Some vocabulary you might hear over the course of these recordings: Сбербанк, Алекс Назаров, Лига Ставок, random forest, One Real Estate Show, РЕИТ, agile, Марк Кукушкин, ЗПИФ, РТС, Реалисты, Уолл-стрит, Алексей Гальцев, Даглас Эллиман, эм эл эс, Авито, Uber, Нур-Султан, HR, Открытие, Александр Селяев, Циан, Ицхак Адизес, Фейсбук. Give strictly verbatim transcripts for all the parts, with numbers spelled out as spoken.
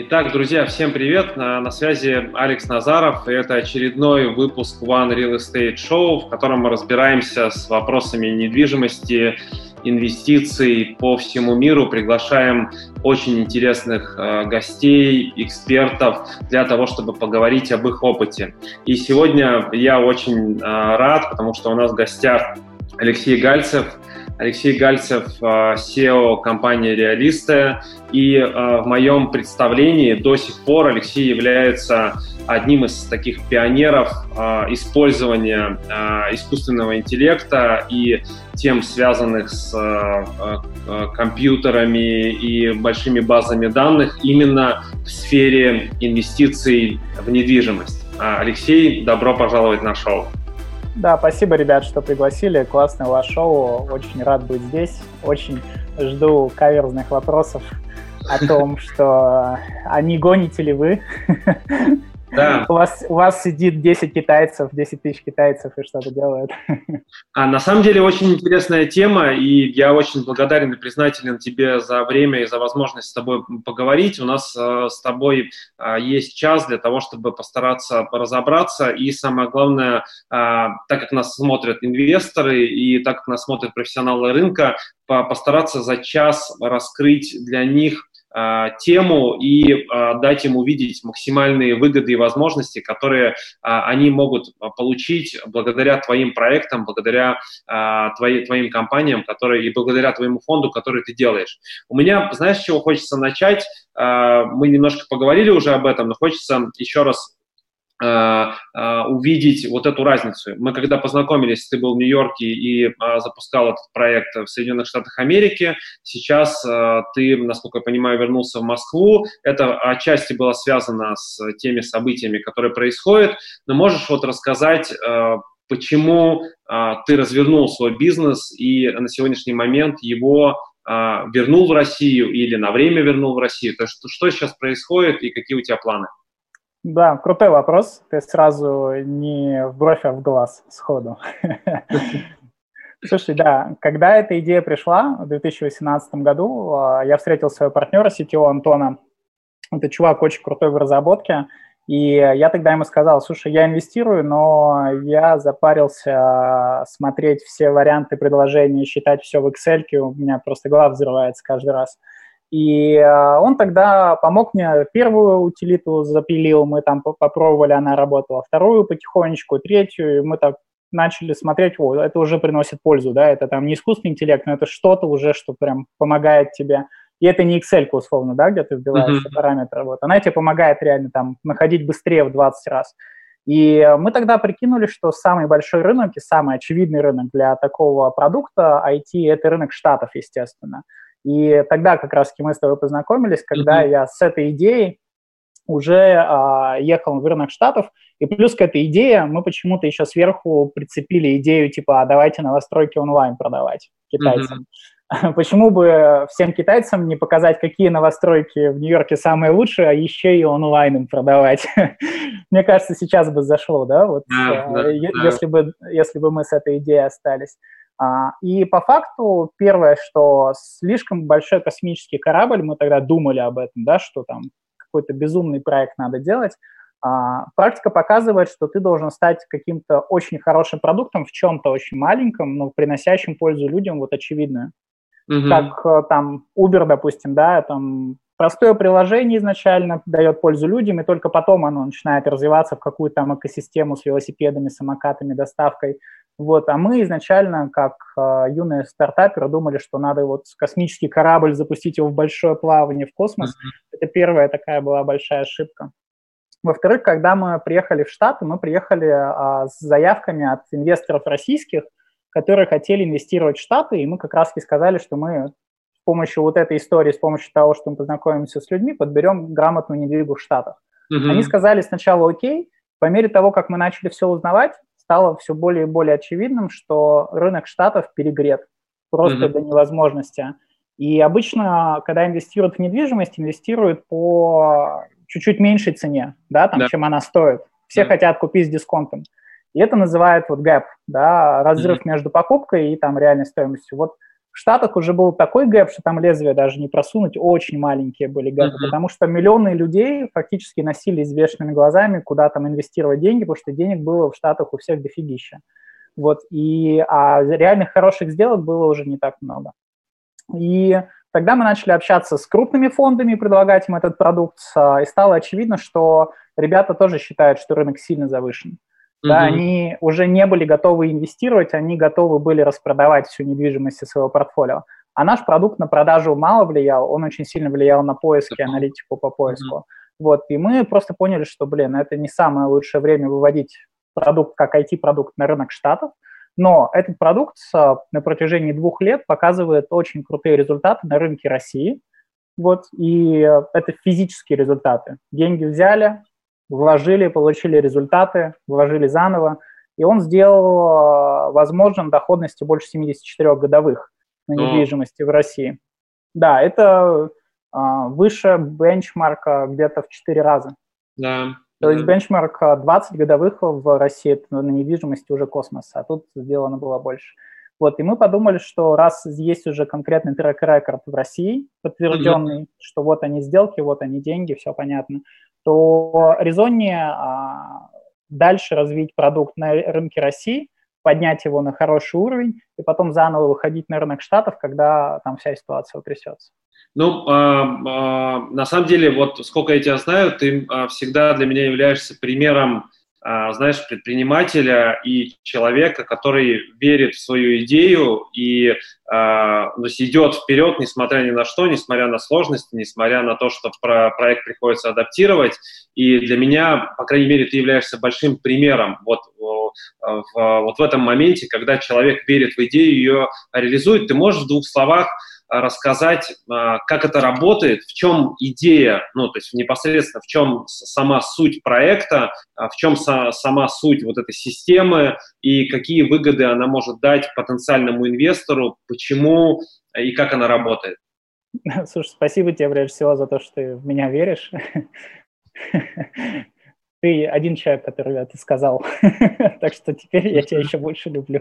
Итак, друзья, всем привет! На связи Алекс Назаров, и это очередной выпуск One Real Estate Show, в котором мы разбираемся с вопросами недвижимости, инвестиций по всему миру. Приглашаем очень интересных э, гостей, экспертов для того, чтобы поговорить об их опыте. И сегодня я очень э, рад, потому что у нас в гостях Алексей Гальцев, Алексей Гальцев, си и о компании «Реалисты». И в моем представлении до сих пор Алексей является одним из таких пионеров использования искусственного интеллекта и тем, связанных с компьютерами и большими базами данных, именно в сфере инвестиций в недвижимость. Алексей, добро пожаловать на шоу. Да, спасибо, ребят, что пригласили. Классное у вас шоу. Очень рад быть здесь. Очень жду каверзных вопросов о том, что а не гоните ли вы? Да. У вас, у вас сидит десять китайцев, десять тысяч китайцев и что-то делают. А на самом деле очень интересная тема, и я очень благодарен и признателен тебе за время и за возможность с тобой поговорить. У нас э, с тобой э, есть час для того, чтобы постараться разобраться, и самое главное, э, так как нас смотрят инвесторы и так как нас смотрят профессионалы рынка, по- постараться за час раскрыть для них тему и а, дать им увидеть максимальные выгоды и возможности, которые а, они могут получить благодаря твоим проектам, благодаря а, твои, твоим компаниям, которые, и благодаря твоему фонду, который ты делаешь. У меня, знаешь, с чего хочется начать? А, мы немножко поговорили уже об этом, но хочется еще раз увидеть вот эту разницу. Мы когда познакомились, ты был в Нью-Йорке и а, запускал этот проект в Соединенных Штатах Америки. Сейчас а, ты, насколько я понимаю, вернулся в Москву. Это отчасти было связано с теми событиями, которые происходят. Но можешь вот рассказать, а, почему а, ты развернул свой бизнес и на сегодняшний момент его а, вернул в Россию или на время вернул в Россию? То есть, что, что сейчас происходит и какие у тебя планы? Да, крутой вопрос. Ты сразу не в бровь, а в глаз сходу. Слушай, да, когда эта идея пришла, в две тысячи восемнадцатом году, я встретил своего партнера, си ти о Антона. Это чувак очень крутой в разработке. И я тогда ему сказал, слушай, я инвестирую, но я запарился смотреть все варианты предложений, считать все в Excel, у меня просто голова взрывается каждый раз. И он тогда помог мне, первую утилиту запилил, мы там попробовали, она работала, вторую потихонечку, третью, и мы так начали смотреть, о, это уже приносит пользу, да, это там не искусственный интеллект, но это что-то уже, что прям помогает тебе. И это не Excel, условно, да, где ты вбиваешь uh-huh. параметры, вот, она тебе помогает реально там находить быстрее в двадцать раз. И мы тогда прикинули, что самый большой рынок и самый очевидный рынок для такого продукта ай ти – это рынок Штатов, естественно. И тогда как раз-таки мы с тобой познакомились, когда mm-hmm. я с этой идеей уже а, ехал в рынок Штатов. И плюс к этой идее мы почему-то еще сверху прицепили идею типа, а давайте новостройки онлайн продавать китайцам. Mm-hmm. Почему бы всем китайцам не показать, какие новостройки в Нью-Йорке самые лучшие, а еще и онлайн им продавать? Мне кажется, сейчас бы зашло, да, вот, mm-hmm. э, mm-hmm. Если, бы, если бы мы с этой идеей остались. И по факту первое, что слишком большой космический корабль, мы тогда думали об этом, да, что там какой-то безумный проект надо делать, практика показывает, что ты должен стать каким-то очень хорошим продуктом в чем-то очень маленьком, но приносящим пользу людям, вот очевидную. Угу. Как там Uber, допустим, да, там простое приложение изначально дает пользу людям, и только потом оно начинает развиваться в какую-то там экосистему с велосипедами, самокатами, доставкой. Вот, а мы изначально, как э, юные стартаперы, думали, что надо вот космический корабль запустить его в большое плавание в космос. Mm-hmm. Это первая такая была большая ошибка. Во-вторых, когда мы приехали в Штаты, мы приехали э, с заявками от инвесторов российских, которые хотели инвестировать в Штаты, и мы как раз и сказали, что мы с помощью вот этой истории, с помощью того, что мы познакомимся с людьми, подберем грамотную недвижку в Штатах. Mm-hmm. Они сказали сначала окей, по мере того, как мы начали все узнавать, стало все более и более очевидным, что рынок Штатов перегрет просто mm-hmm. до невозможности. И обычно, когда инвестируют в недвижимость, инвестируют по чуть-чуть меньшей цене, да, там, yeah. чем она стоит. Все yeah. хотят купить с дисконтом. И это называют вот гэп, да, разрыв mm-hmm. между покупкой и там реальной стоимостью. Вот в В Штатах уже был такой гэп, что там лезвие даже не просунуть, очень маленькие были гэпы, mm-hmm. потому что миллионы людей фактически носились с бешеными глазами, куда там инвестировать деньги, потому что денег было в Штатах у всех дофигища. Вот, и, а реальных хороших сделок было уже не так много. И тогда мы начали общаться с крупными фондами, предлагать им этот продукт, и стало очевидно, что ребята тоже считают, что рынок сильно завышен. Mm-hmm. Да, они уже не были готовы инвестировать, они готовы были распродавать всю недвижимость из своего портфолио. А наш продукт на продажу мало влиял, он очень сильно влиял на поиски, аналитику по поиску. Mm-hmm. Вот, и мы просто поняли, что, блин, это не самое лучшее время выводить продукт, как ай ти-продукт, на рынок Штатов, но этот продукт на протяжении двух лет показывает очень крутые результаты на рынке России. Вот, и это физические результаты. Деньги взяли, вложили, получили результаты, вложили заново, и он сделал возможным доходности больше семидесяти четырёх годовых на недвижимости в России. Да, это выше бенчмарка где-то в четыре раза. Да. То есть бенчмарк двадцать годовых в России, это на недвижимости уже космос, а тут сделано было больше. Вот, и мы подумали, что раз есть уже конкретный трек-рекорд в России, подтвержденный, mm-hmm. что вот они сделки, вот они деньги, все понятно, то резоннее а, дальше развить продукт на рынке России, поднять его на хороший уровень и потом заново выходить на рынок Штатов, когда там вся ситуация утрясется. Ну, а, а, на самом деле, вот сколько я тебя знаю, ты а, всегда для меня являешься примером, а, знаешь, предпринимателя и человека, который верит в свою идею и а, ну, идет вперед, несмотря ни на что, несмотря на сложности, несмотря на то, что про проект приходится адаптировать. И для меня, по крайней мере, ты являешься большим примером вот в, в, вот в этом моменте, когда человек верит в идею, ее реализует. Ты можешь в двух словах рассказать, как это работает, в чем идея, ну, то есть непосредственно в чем сама суть проекта, в чем са- сама суть вот этой системы и какие выгоды она может дать потенциальному инвестору, почему и как она работает? Слушай, спасибо тебе, прежде всего, за то, что ты в меня веришь. Ты один человек, который это сказал, так что теперь я тебя еще больше люблю.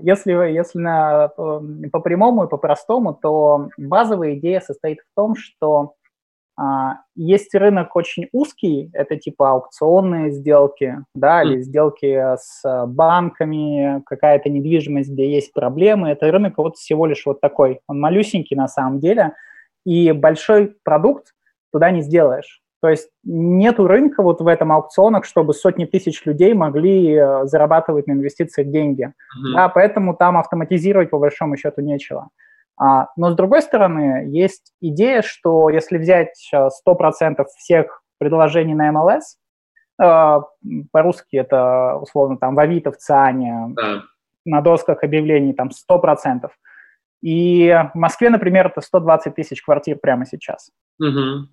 Если, если на, по прямому и по простому, то базовая идея состоит в том, что а, есть рынок очень узкий, это типа аукционные сделки, да, или сделки с банками, какая-то недвижимость, где есть проблемы. Это рынок вот всего лишь вот такой, он малюсенький на самом деле, и большой продукт туда не сделаешь. То есть нету рынка вот в этом аукционах, чтобы сотни тысяч людей могли зарабатывать на инвестициях деньги. Mm-hmm. Да, поэтому там автоматизировать по большому счету нечего. А, но с другой стороны, есть идея, что если взять сто процентов всех предложений на эм эл эс, э, по-русски это условно там в Авито, в Циане, mm-hmm. на досках объявлений там сто процентов, и в Москве, например, это сто двадцать тысяч квартир прямо сейчас. Mm-hmm.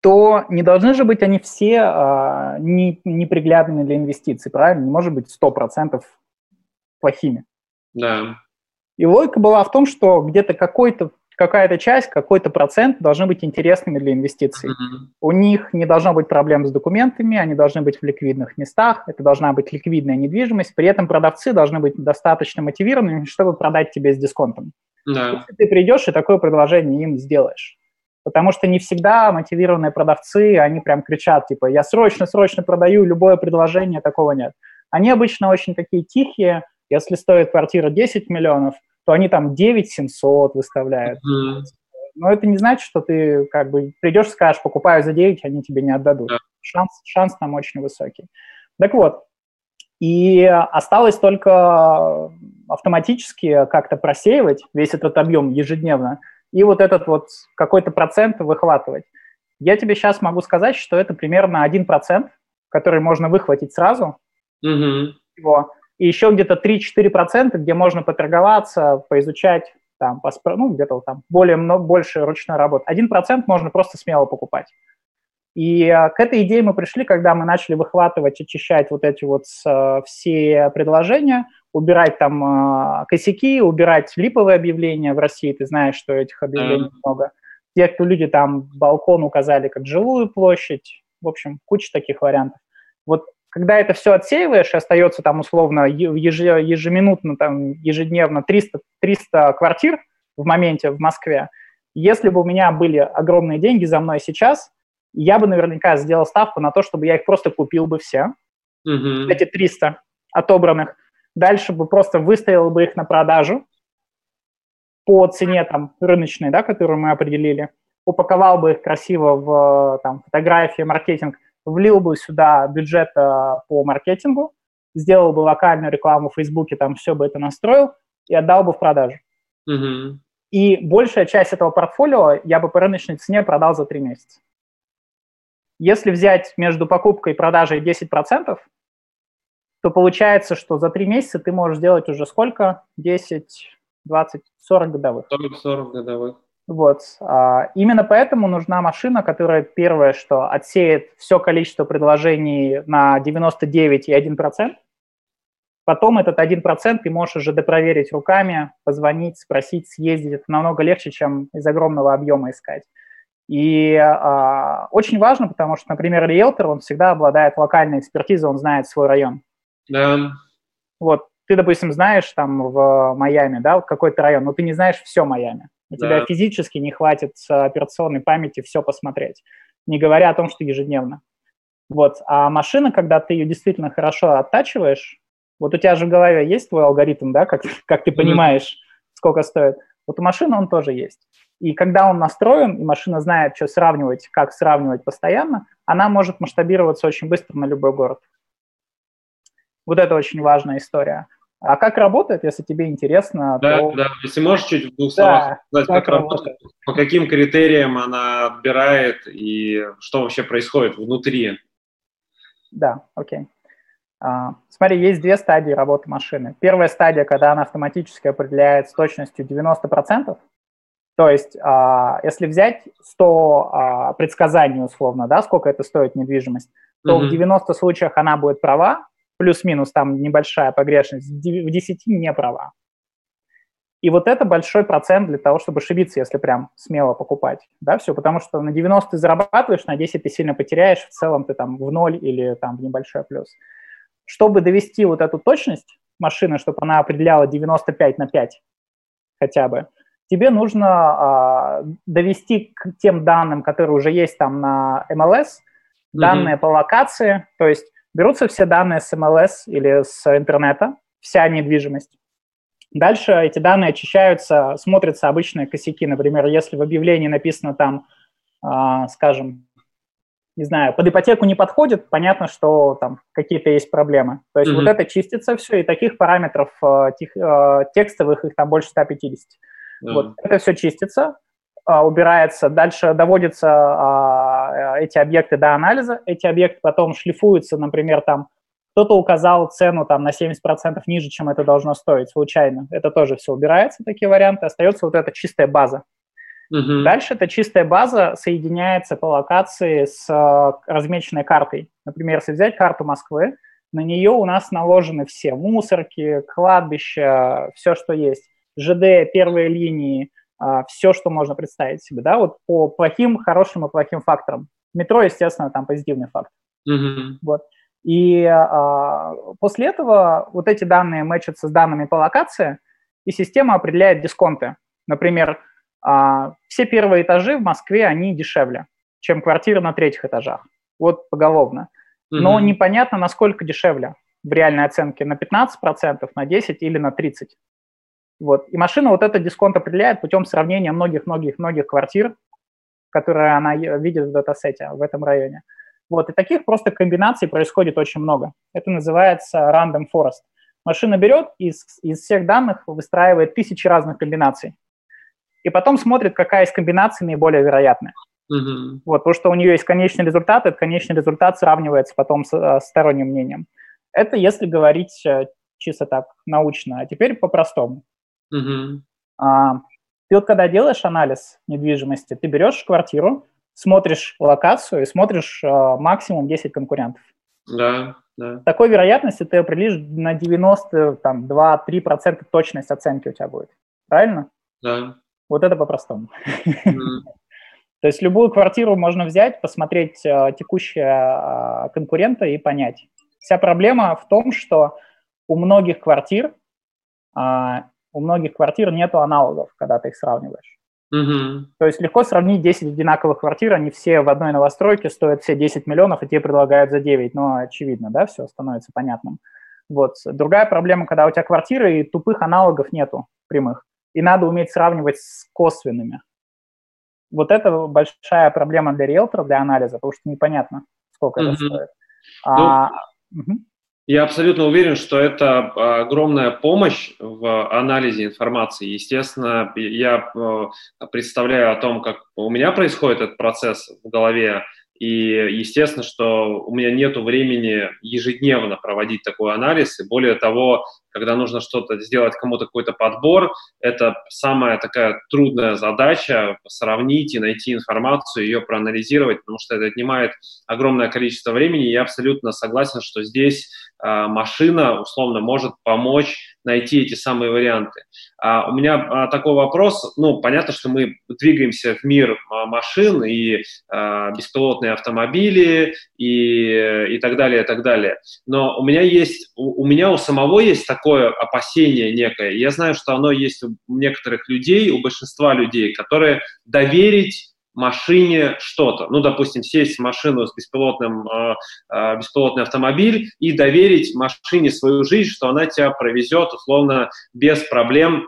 то не должны же быть они все а, не, неприглядными для инвестиций, правильно? Не может быть сто процентов плохими. Да. И логика была в том, что где-то какой-то, какая-то часть, какой-то процент должны быть интересными для инвестиций. Mm-hmm. У них не должно быть проблем с документами, они должны быть в ликвидных местах, это должна быть ликвидная недвижимость, при этом продавцы должны быть достаточно мотивированными, чтобы продать тебе с дисконтом. Да. Если ты придешь и такое предложение им сделаешь. Потому что не всегда мотивированные продавцы, они прям кричат, типа, я срочно-срочно продаю, любое предложение, такого нет. Они обычно очень такие тихие, если стоит квартира десять миллионов, то они там девять семьсот выставляют. Mm-hmm. Но это не значит, что ты как бы придешь, скажешь, покупаю за девять, они тебе не отдадут. Yeah. Шанс, шанс там очень высокий. Так вот, и осталось только автоматически как-то просеивать весь этот объем ежедневно, и вот этот вот какой-то процент выхватывать. Я тебе сейчас могу сказать, что это примерно один процент, который можно выхватить сразу. Mm-hmm. Его. И еще где-то три-четыре процента, где можно поторговаться, поизучать, там, поспро... ну, где-то там более много, больше ручной работы. один процент можно просто смело покупать. И к этой идее мы пришли, когда мы начали выхватывать, очищать вот эти вот все предложения, убирать там э, косяки, убирать липовые объявления в России, ты знаешь, что этих объявлений mm-hmm. много. Те, кто люди там балкон указали как жилую площадь, в общем, куча таких вариантов. Вот Когда это все отсеиваешь, и остается там условно ежеминутно, там, ежедневно триста, триста квартир в моменте в Москве, если бы у меня были огромные деньги за мной сейчас, я бы наверняка сделал ставку на то, чтобы я их просто купил бы все, mm-hmm. эти триста отобранных. Дальше бы просто выставил бы их на продажу по цене там, рыночной, да, которую мы определили, упаковал бы их красиво в там, фотографии, маркетинг, влил бы сюда бюджет по маркетингу, сделал бы локальную рекламу в Фейсбуке, там все бы это настроил и отдал бы в продажу. Mm-hmm. И большая часть этого портфолио я бы по рыночной цене продал за три месяца. Если взять между покупкой и продажей десять процентов, то получается, что за три месяца ты можешь сделать уже сколько? десять, двадцать, сорок годовых. сорок, сорок годовых. Вот. Именно поэтому нужна машина, которая первое, что отсеет все количество предложений на девяносто девять целых одна десятая процента. Потом этот один процент ты можешь уже допроверить руками, позвонить, спросить, съездить. Это намного легче, чем из огромного объема искать. И э, очень важно, потому что, например, риэлтор, он всегда обладает локальной экспертизой, он знает свой район. Да. Вот, ты, допустим, знаешь там в Майами, да, какой-то район, но ты не знаешь все Майами. У да. тебя физически не хватит операционной памяти все посмотреть, не говоря о том, что ежедневно. Вот, а машина, когда ты ее действительно хорошо оттачиваешь, вот у тебя же в голове есть твой алгоритм, да, как, как ты понимаешь, mm-hmm. сколько стоит. Вот у машины он тоже есть. И когда он настроен, и машина знает, что сравнивать, как сравнивать постоянно, она может масштабироваться очень быстро на любой город. Вот это очень важная история. А как работает, если тебе интересно? Да, то... да. Если можешь чуть в двух словах да, сказать, как, как работает, работает, по каким критериям она отбирает и что вообще происходит внутри. Да, окей. Uh, смотри, есть две стадии работы машины. Первая стадия, когда она автоматически определяет с точностью девяносто процентов. То есть, uh, если взять сто uh, предсказаний условно, да, сколько это стоит недвижимость, то mm-hmm. в девяноста случаях она будет права, плюс-минус там небольшая погрешность, в десяти не права. И вот это большой процент для того, чтобы ошибиться, если прям смело покупать, да, все, потому что на девяносто ты зарабатываешь, на десять ты сильно потеряешь, в целом ты там в ноль или там в небольшой плюс. Чтобы довести вот эту точность машины, чтобы она определяла девяносто пять на пять хотя бы, тебе нужно э, довести к тем данным, которые уже есть там на эм эл эс, данные mm-hmm. по локации, то есть берутся все данные с эм эл эс или с интернета, вся недвижимость. Дальше эти данные очищаются, смотрятся обычные косяки, например, если в объявлении написано там, э, скажем, не знаю, под ипотеку не подходит, понятно, что там какие-то есть проблемы. То есть mm-hmm. вот это чистится все, и таких параметров тех, текстовых, их там больше ста пятидесяти. Mm-hmm. Вот это все чистится, убирается, дальше доводятся эти объекты до анализа, эти объекты потом шлифуются, например, там кто-то указал цену там на семьдесят процентов ниже, чем это должно стоить, случайно. Это тоже все убирается, такие варианты, остается вот эта чистая база. Uh-huh. Дальше эта чистая база соединяется по локации с размеченной картой. Например, если взять карту Москвы, на нее у нас наложены все мусорки, кладбища, все, что есть, ЖД, первые линии, все, что можно представить себе, да, вот по плохим, хорошим и плохим факторам. Метро, естественно, там позитивный фактор. Uh-huh. Вот. И а, после этого вот эти данные мэчатся с данными по локации, и система определяет дисконты. Например, Uh, все первые этажи в Москве, они дешевле, чем квартиры на третьих этажах, вот поголовно. Mm-hmm. Но непонятно, насколько дешевле в реальной оценке, на пятнадцать процентов, на десять процентов или на тридцать процентов. Вот. И машина вот этот дисконт определяет путем сравнения многих-многих-многих квартир, которые она видит в датасете в этом районе. Вот. И таких просто комбинаций происходит очень много. Это называется random forest. Машина берет из, из всех данных, выстраивает тысячи разных комбинаций. И потом смотрит, какая из комбинаций наиболее вероятная. Mm-hmm. Вот, потому что у нее есть конечный результат, и этот конечный результат сравнивается потом с, с сторонним мнением. Это если говорить чисто так научно. А теперь по-простому. Mm-hmm. А, ты вот когда делаешь анализ недвижимости, ты берешь квартиру, смотришь локацию и смотришь а, максимум десять конкурентов. Да, да. С такой вероятностью ты определишь на девяносто два-три процента точность оценки у тебя будет. Правильно? Да. Вот это по-простому. Mm-hmm. То есть любую квартиру можно взять, посмотреть э, текущего э, конкурента и понять, Вся проблема в том, что у многих квартир, а, у многих квартир нету аналогов, когда ты их сравниваешь. Mm-hmm. То есть легко сравнить десять одинаковых квартир, они все в одной новостройке, стоят все десять миллионов, и тебе предлагают за девять, но очевидно, да, все становится понятным. Вот. Другая проблема, когда у тебя квартиры, и тупых аналогов нету прямых, и надо уметь сравнивать с косвенными. Вот это большая проблема для риэлтора, для анализа, потому что непонятно, сколько mm-hmm. это стоит. Ну, а... mm-hmm. Я абсолютно уверен, что это огромная помощь в анализе информации. Естественно, я представляю о том, как у меня происходит этот процесс в голове, и естественно, что у меня нет времени ежедневно проводить такой анализ, и более того, когда нужно что-то сделать, кому-то какой-то подбор, это самая такая трудная задача — сравнить и найти информацию, ее проанализировать, потому что это отнимает огромное количество времени, и я абсолютно согласен, что здесь э, машина, условно, может помочь найти эти самые варианты. А у меня а, такой вопрос, ну, понятно, что мы двигаемся в мир а, машин и а, беспилотные автомобили и, и так далее, и так далее, но у меня есть, у, у меня у самого есть такой такое опасение некое. Я знаю, что оно есть у некоторых людей, у большинства людей, которые доверить машине что-то. Ну, допустим, сесть в машину с беспилотным, э, беспилотный автомобиль и доверить машине свою жизнь, что она тебя провезет, условно, без проблем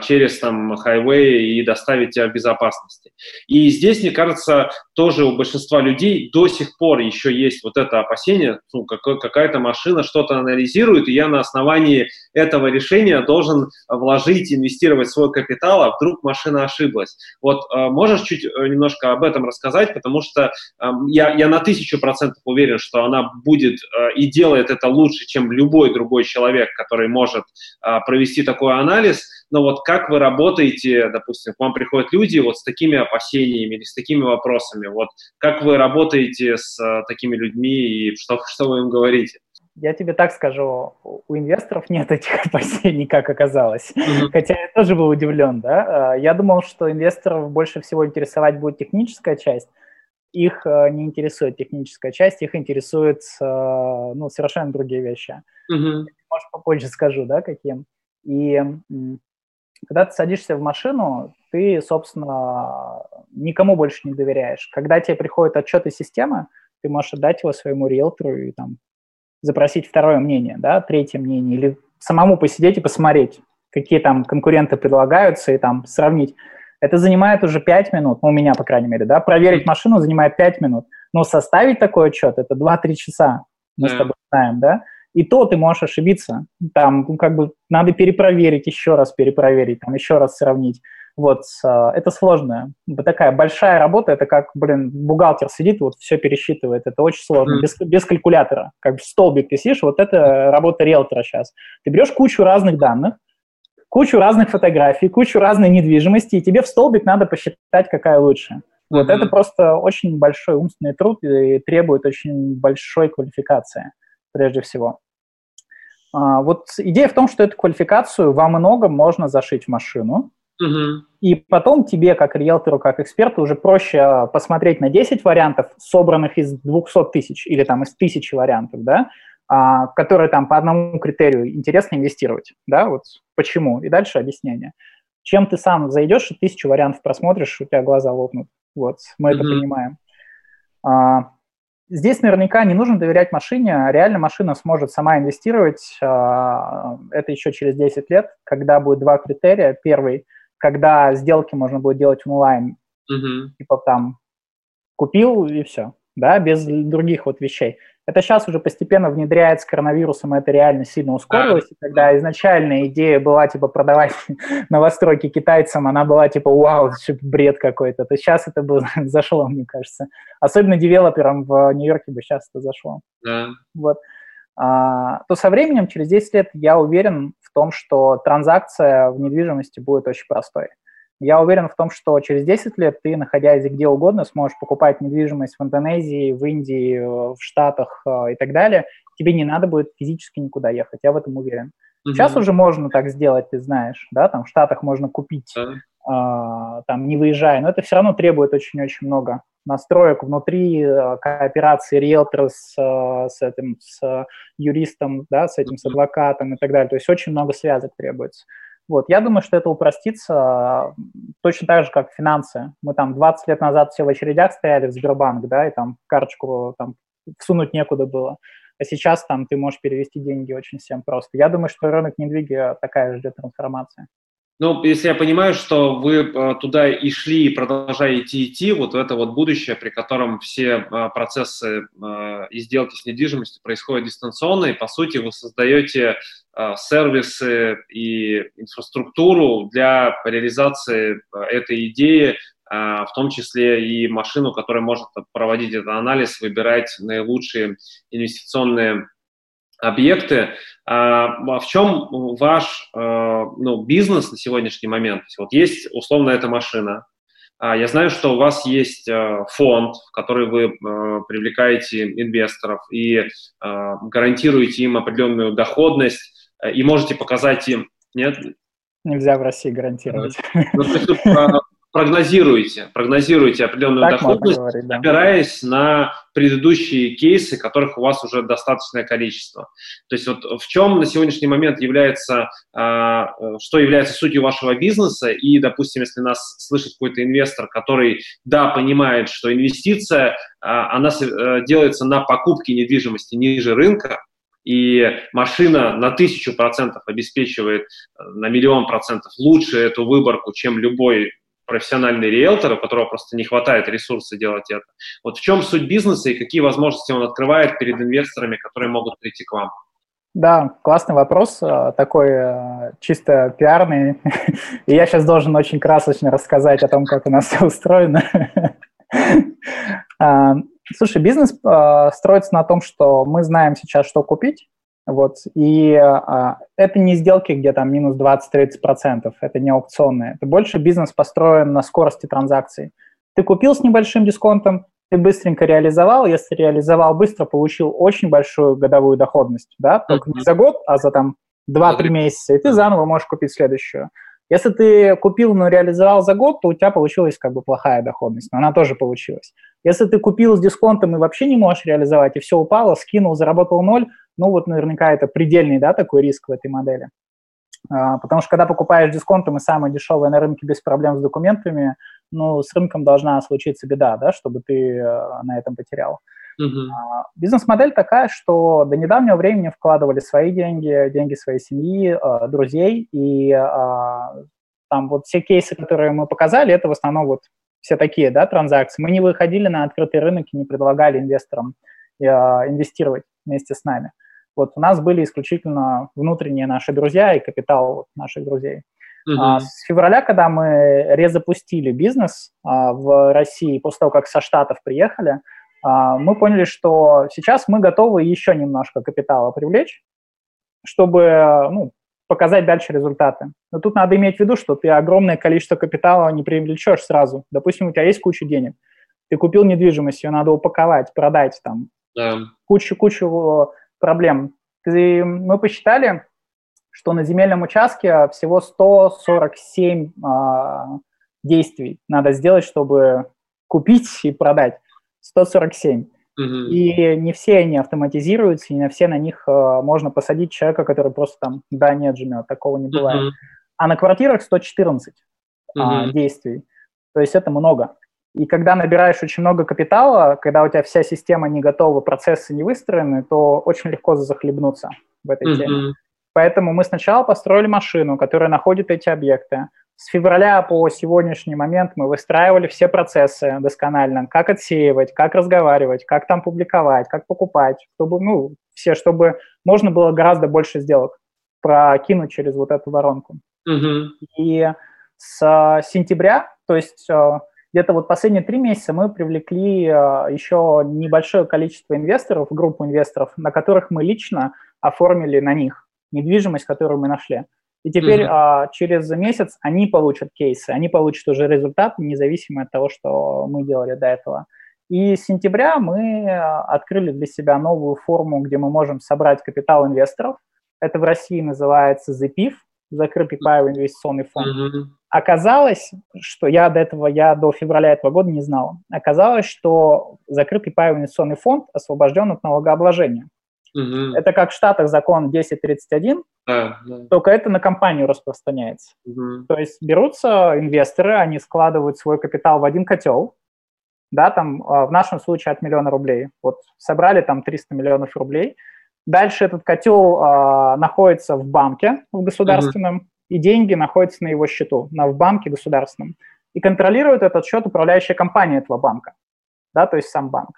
через там хайвей и доставить тебя в безопасности. И здесь, мне кажется, тоже у большинства людей до сих пор еще есть вот это опасение, ну, какая-то машина что-то анализирует, и я на основании этого решения должен вложить, инвестировать свой капитал, а вдруг машина ошиблась. Вот можешь чуть немножко об этом рассказать, потому что я, я на тысячу процентов уверен, что она будет и делает это лучше, чем любой другой человек, который может провести такой анализ. Но вот как вы работаете, допустим, к вам приходят люди вот с такими опасениями или с такими вопросами, вот как вы работаете с такими людьми и что, что вы им говорите? Я тебе так скажу, у инвесторов нет этих опасений, как оказалось. Mm-hmm. Хотя я тоже был удивлен, да. Я думал, что инвесторов больше всего интересовать будет техническая часть. Их не интересует техническая часть, их интересуют, ну, совершенно другие вещи. Mm-hmm. Может, попозже скажу, да, каким. И когда ты садишься в машину, ты, собственно, никому больше не доверяешь. Когда тебе приходят отчеты системы, ты можешь отдать его своему риэлтору и там запросить второе мнение, да, третье мнение, или самому посидеть и посмотреть, какие там конкуренты предлагаются, и там сравнить. Это занимает уже пять минут, ну, у меня, по крайней мере, да, проверить машину занимает пять минут, но составить такой отчет – это два-три часа, мы [S2] Yeah. [S1] С тобой знаем, да. И то ты можешь ошибиться, там, ну, как бы надо перепроверить, еще раз перепроверить, там, еще раз сравнить. Вот, это сложно. Такая большая работа, это как, блин, бухгалтер сидит, вот все пересчитывает, это очень сложно, без, без калькулятора, как в столбик ты сидишь, вот это работа риэлтора сейчас. Ты берешь кучу разных данных, кучу разных фотографий, кучу разной недвижимости, и тебе в столбик надо посчитать, какая лучше. Вот, это просто очень большой умственный труд и требует очень большой квалификации, прежде всего. Вот идея в том, что эту квалификацию во многом можно зашить в машину, uh-huh. и потом тебе, как риэлтору, как эксперту, уже проще посмотреть на десять вариантов, собранных из двухсот тысяч или там из тысячи вариантов, да, которые там по одному критерию интересно инвестировать, да, вот почему, и дальше объяснение. Чем ты сам зайдешь и тысячу вариантов просмотришь, у тебя глаза лопнут, вот, мы uh-huh. это понимаем. Здесь наверняка не нужно доверять машине, реально машина сможет сама инвестировать, это еще через десять лет, когда будет два критерия. Первый, когда сделки можно будет делать онлайн, mm-hmm. типа там купил и все, да, без других вот вещей. Это сейчас уже постепенно внедряется коронавирусом, это реально сильно ускорилось. И когда изначальная идея была, типа, продавать новостройки китайцам, она была, типа, вау, бред какой-то. То сейчас это было зашло, мне кажется. Особенно девелоперам в Нью-Йорке бы сейчас это зашло. Да. Вот. А, то со временем, через десять лет, я уверен в том, что транзакция в недвижимости будет очень простой. Я уверен в том, что через десять лет ты, находясь где угодно, сможешь покупать недвижимость в Индонезии, в Индии, в Штатах и так далее. Тебе не надо будет физически никуда ехать, я в этом уверен. Mm-hmm. Сейчас уже можно так сделать, ты знаешь, да, там в Штатах можно купить, mm-hmm. э, там не выезжая, но это все равно требует очень-очень много настроек внутри кооперации риэлтора с, с этим, с юристом, да, с этим, с адвокатом и так далее. То есть очень много связок требуется. Вот, я думаю, что это упростится точно так же, как финансы. Мы там двадцать лет назад все в очередях стояли в Сбербанк, да, и там карточку там всунуть некуда было. А сейчас там ты можешь перевести деньги очень всем просто. Я думаю, что рынок недвиги такая ждет трансформация. Ну, если я понимаю, что вы туда и шли, и продолжаете идти, идти, вот это вот будущее, при котором все процессы и сделки с недвижимостью происходят дистанционно, и, по сути, вы создаете сервисы и инфраструктуру для реализации этой идеи, в том числе и машину, которая может проводить этот анализ, выбирать наилучшие инвестиционные объекты. А в чем ваш ну, бизнес на сегодняшний момент? То есть вот есть, условно, эта машина. Я знаю, что у вас есть фонд, в который вы привлекаете инвесторов и гарантируете им определенную доходность и можете показать им... Нет? Нельзя в России гарантировать. Прогнозируете, прогнозируете определенную так доходность, говорить, да. Опираясь на предыдущие кейсы, которых у вас уже достаточное количество. То есть вот в чем на сегодняшний момент является, э, что является сутью вашего бизнеса, и, допустим, если нас слышит какой-то инвестор, который, да, понимает, что инвестиция, э, она э, делается на покупке недвижимости ниже рынка, и машина на тысячу процентов обеспечивает на миллион процентов лучше эту выборку, чем любой профессиональный риэлтор, у которого просто не хватает ресурсов делать это. Вот в чем суть бизнеса и какие возможности он открывает перед инвесторами, которые могут прийти к вам? Да, классный вопрос, такой чисто пиарный. И я сейчас должен очень красочно рассказать о том, как у нас все устроено. Слушай, бизнес строится на том, что мы знаем сейчас, что купить. Вот. И а, это не сделки, где там минус двадцать-тридцать процентов, это не аукционные. Это больше бизнес построен на скорости транзакций. Ты купил с небольшим дисконтом, ты быстренько реализовал, если реализовал быстро, получил очень большую годовую доходность, да, только не за год, а за там два-три месяца, и ты заново можешь купить следующую. Если ты купил, но реализовал за год, то у тебя получилась как бы плохая доходность, но она тоже получилась. Если ты купил с дисконтом и вообще не можешь реализовать, и все упало, скинул, заработал ноль, ну вот наверняка это предельный, да, такой риск в этой модели. А, потому что когда покупаешь дисконтом и самое дешевое на рынке без проблем с документами, ну с рынком должна случиться беда, да, чтобы ты а, на этом потерял. Uh-huh. А, бизнес-модель такая, что до недавнего времени вкладывали свои деньги, деньги своей семьи, а, друзей, и а, там вот все кейсы, которые мы показали, это в основном вот все такие, да, транзакции. Мы не выходили на открытый рынок и не предлагали инвесторам а, инвестировать вместе с нами. Вот у нас были исключительно внутренние наши друзья и капитал наших друзей. Uh-huh. а, с февраля, когда мы резапустили бизнес а, в России, после того, как со Штатов приехали, а, мы поняли, что сейчас мы готовы еще немножко капитала привлечь, чтобы ну, показать дальше результаты. Но тут надо иметь в виду, что ты огромное количество капитала не привлечешь сразу. Допустим, у тебя есть куча денег, ты купил недвижимость, ее надо упаковать, продать там, кучу-кучу... Yeah. проблем. Ты, мы посчитали, что на земельном участке всего сто сорок семь э, действий надо сделать, чтобы купить и продать. сто сорок семь. Mm-hmm. И не все они автоматизируются, и не все на них э, можно посадить человека, который просто там да, нет, жмет, такого не бывает. Mm-hmm. А на квартирах сто четырнадцать э, mm-hmm. действий. То есть это много. И когда набираешь очень много капитала, когда у тебя вся система не готова, процессы не выстроены, то очень легко захлебнуться в этой теме. Mm-hmm. Поэтому мы сначала построили машину, которая находит эти объекты. С февраля по сегодняшний момент мы выстраивали все процессы досконально. Как отсеивать, как разговаривать, как там публиковать, как покупать. Чтобы, ну, все, чтобы можно было гораздо больше сделок прокинуть через вот эту воронку. Mm-hmm. И с сентября, то есть... Где-то вот последние три месяца мы привлекли еще небольшое количество инвесторов, группу инвесторов, на которых мы лично оформили на них недвижимость, которую мы нашли. И теперь mm-hmm. через месяц они получат кейсы, они получат уже результаты, независимо от того, что мы делали до этого. И с сентября мы открыли для себя новую форму, где мы можем собрать капитал инвесторов. Это в России называется ЗПИФ, закрытый паевый инвестиционный фонд. Mm-hmm. Оказалось, что я до этого, я до февраля этого года не знал. Оказалось, что закрытый паевый инвестиционный фонд освобожден от налогообложения. Угу. Это как в Штатах закон десять тридцать один, а, да. только это на компанию распространяется. Угу. То есть берутся инвесторы, они складывают свой капитал в один котел, да, там, в нашем случае от миллиона рублей. Вот собрали там триста миллионов рублей. Дальше этот котел а, находится в банке, в государственном, угу. и деньги находятся на его счету, на, в банке государственном. И контролирует этот счет управляющая компания этого банка, да, то есть сам банк.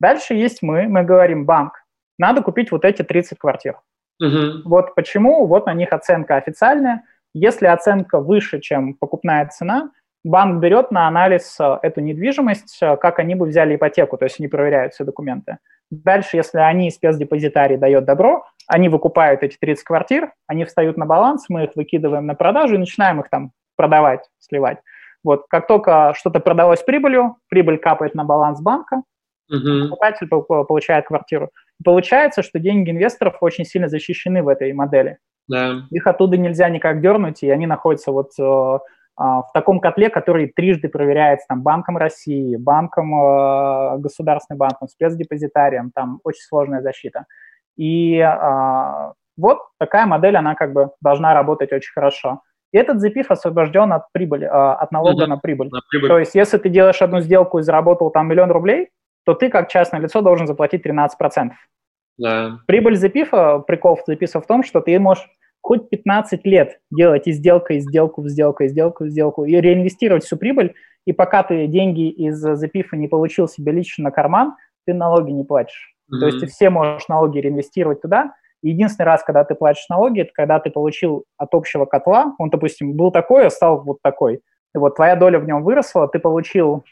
Дальше есть мы, мы говорим, банк, надо купить вот эти тридцать квартир. Uh-huh. Вот почему, вот на них оценка официальная. Если оценка выше, чем покупная цена, банк берет на анализ эту недвижимость, как они бы взяли ипотеку, то есть они проверяют все документы. Дальше, если они, спецдепозитарий, дает добро, они выкупают эти тридцать квартир, они встают на баланс, мы их выкидываем на продажу и начинаем их там продавать, сливать. Вот как только что-то продалось прибылью, прибыль капает на баланс банка, Uh-huh. покупатель получает квартиру. Получается, что деньги инвесторов очень сильно защищены в этой модели. Yeah. Их оттуда нельзя никак дернуть, и они находятся вот э, э, в таком котле, который трижды проверяется там, Банком России, банком, э, Государственным банком, спецдепозитарием, там очень сложная защита. И э, вот такая модель, она как бы должна работать очень хорошо. И этот ЗПИФ освобожден от прибыли, э, от налога uh-huh. на прибыль. На прибыль. То есть если ты делаешь одну сделку и заработал там миллион рублей, то ты, как частное лицо, должен заплатить тринадцать процентов. Да. Прибыль ЗПИФа, прикол ЗПИФа в том, что ты можешь хоть пятнадцать лет делать и сделка, и сделку, и сделку, и сделку, и сделку, и реинвестировать всю прибыль, и пока ты деньги из ЗПИФа не получил себе лично на карман, ты налоги не платишь. Mm-hmm. То есть ты все можешь налоги реинвестировать туда. Единственный раз, когда ты платишь налоги, это когда ты получил от общего котла, он, допустим, был такой, а стал вот такой. И вот твоя доля в нем выросла, ты получил...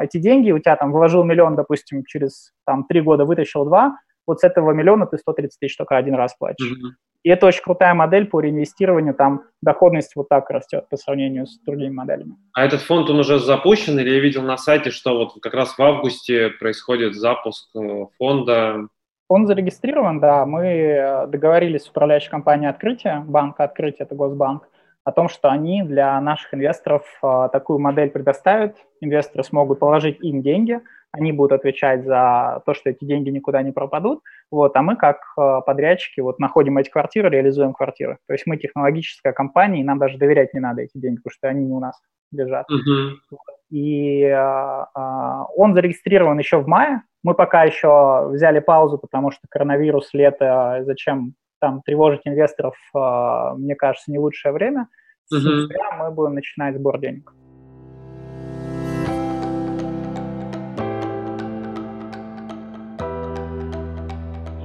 эти деньги, у тебя там вложил миллион, допустим, через там три года вытащил два, вот с этого миллиона ты сто тридцать тысяч только один раз платишь. Mm-hmm. И это очень крутая модель по реинвестированию, там доходность вот так растет по сравнению с другими моделями. А этот фонд, он уже запущен, или я видел на сайте, что вот как раз в августе происходит запуск фонда? Он зарегистрирован, да, мы договорились с управляющей компанией «Открытие», банка «Открытие», это Госбанк, о том, что они для наших инвесторов а, такую модель предоставят. Инвесторы смогут положить им деньги, они будут отвечать за то, что эти деньги никуда не пропадут. Вот, а мы, как а, подрядчики, вот, находим эти квартиры, реализуем квартиры. То есть мы технологическая компания, и нам даже доверять не надо эти деньги, потому что они не у нас лежат. Mm-hmm. И а, а, он зарегистрирован еще в мае. Мы пока еще взяли паузу, потому что коронавирус, лето, зачем... Там, тревожить инвесторов, мне кажется, не лучшее время. С сентября мы будем начинать сбор денег.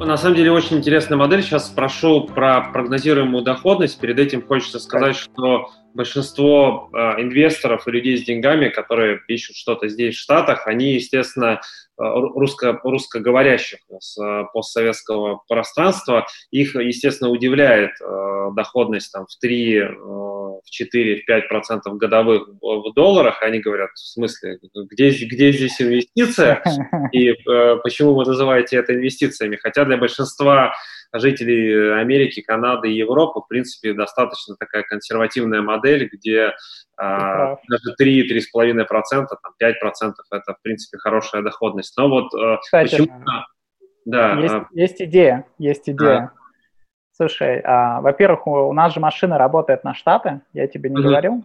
На самом деле очень интересная модель. Сейчас спрошу про прогнозируемую доходность. Перед этим хочется сказать, что большинство э, инвесторов и людей с деньгами, которые ищут что-то здесь, в Штатах, они, естественно, русско, русскоговорящих с э, постсоветского пространства, их, естественно, удивляет э, доходность там, в три, э, в четыре, в пять процентов годовых в долларах. Они говорят, в смысле, где, где здесь инвестиция и э, почему вы называете это инвестициями? Хотя для большинства жителей Америки, Канады и Европы, в принципе, достаточно такая консервативная модель, где а, даже три-три с половиной процента, там, пять процентов – это, в принципе, хорошая доходность. Но вот Кстати, почему... Да, есть, а... есть идея, есть идея. А? Слушай, а, во-первых, у, у нас же машина работает на Штаты, я тебе не mm-hmm. говорил.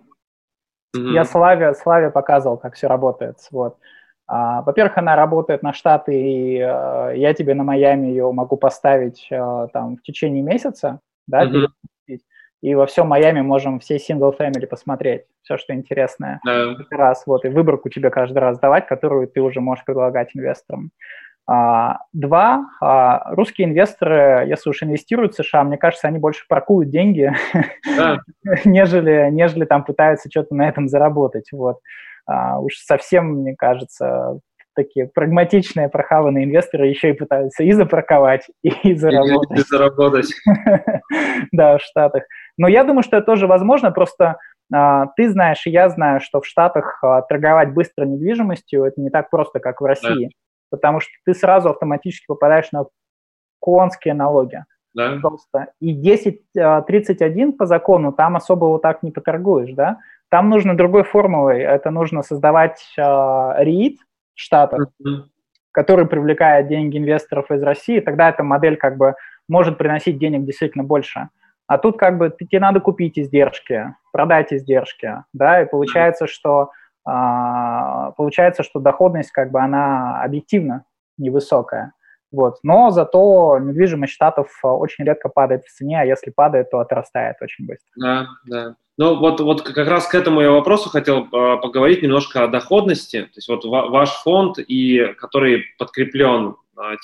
Mm-hmm. Я Славе, Славе показывал, как все работает, вот. Во-первых, она работает на Штаты, и я тебе на Майами ее могу поставить там в течение месяца, да, mm-hmm. и во всем Майами можем все single family посмотреть, все, что интересное. Mm-hmm. Раз, вот, и выборку тебе каждый раз давать, которую ты уже можешь предлагать инвесторам. Два, русские инвесторы, если уж инвестируют в США, мне кажется, они больше паркуют деньги, mm-hmm. нежели, нежели там пытаются что-то на этом заработать, вот. Uh, уж совсем, мне кажется, такие прагматичные, прохаванные инвесторы еще и пытаются и запарковать, и, и заработать. И заработать. Да, в Штатах. Но я думаю, что это тоже возможно, просто uh, ты знаешь, и я знаю, что в Штатах uh, торговать быстро недвижимостью – это не так просто, как в России, да. потому что ты сразу автоматически попадаешь на конские налоги. Да. Просто. И десять тридцать один по закону там особо вот так не поторгуешь, да? Там нужно другой формулой. Это нужно создавать э, РЕИТ в Штатах, mm-hmm. который привлекает деньги инвесторов из России. Тогда эта модель как бы может приносить денег действительно больше. А тут как бы тебе надо купить издержки, продать издержки, да, и получается, что, э, получается, что доходность как бы она объективно невысокая. Вот. Но зато недвижимость Штатов очень редко падает в цене, а если падает, то отрастает очень быстро. Да, да. Ну вот, вот как раз к этому я вопросу хотел поговорить немножко о доходности. То есть вот ваш фонд, и, который подкреплен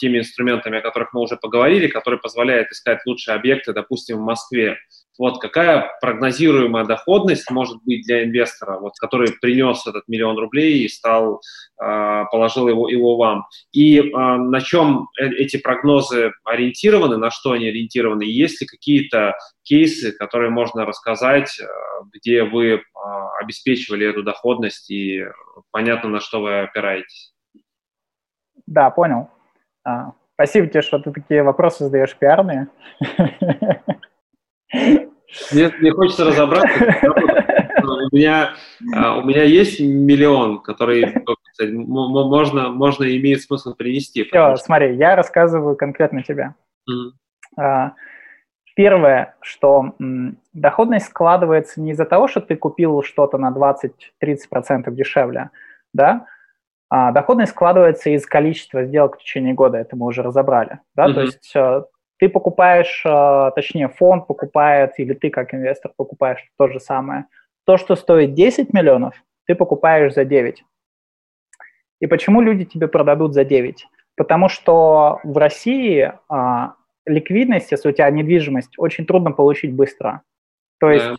теми инструментами, о которых мы уже поговорили, который позволяет искать лучшие объекты, допустим, в Москве. Вот какая прогнозируемая доходность может быть для инвестора, вот, который принес этот миллион рублей и стал, положил его, его вам? И на чем эти прогнозы ориентированы, на что они ориентированы? И есть ли какие-то кейсы, которые можно рассказать, где вы обеспечивали эту доходность и понятно, на что вы опираетесь? Да, понял. А, спасибо тебе, что ты такие вопросы задаешь пиарные. Мне, мне хочется разобраться. У меня, у меня есть миллион, который можно, можно и имеет смысл принести. Все, что... смотри, я рассказываю конкретно тебе. Mm-hmm. Первое, что доходность складывается не из-за того, что ты купил что-то на двадцать-тридцать процентов дешевле, да? А доходность складывается из количества сделок в течение года, это мы уже разобрали. Да? Mm-hmm. То есть э, ты покупаешь, э, точнее фонд покупает, или ты как инвестор покупаешь то же самое. То, что стоит десять миллионов, ты покупаешь за девять. И почему люди тебе продадут за девять? Потому что в России э, ликвидность, если у тебя недвижимость, очень трудно получить быстро. То есть... Yeah.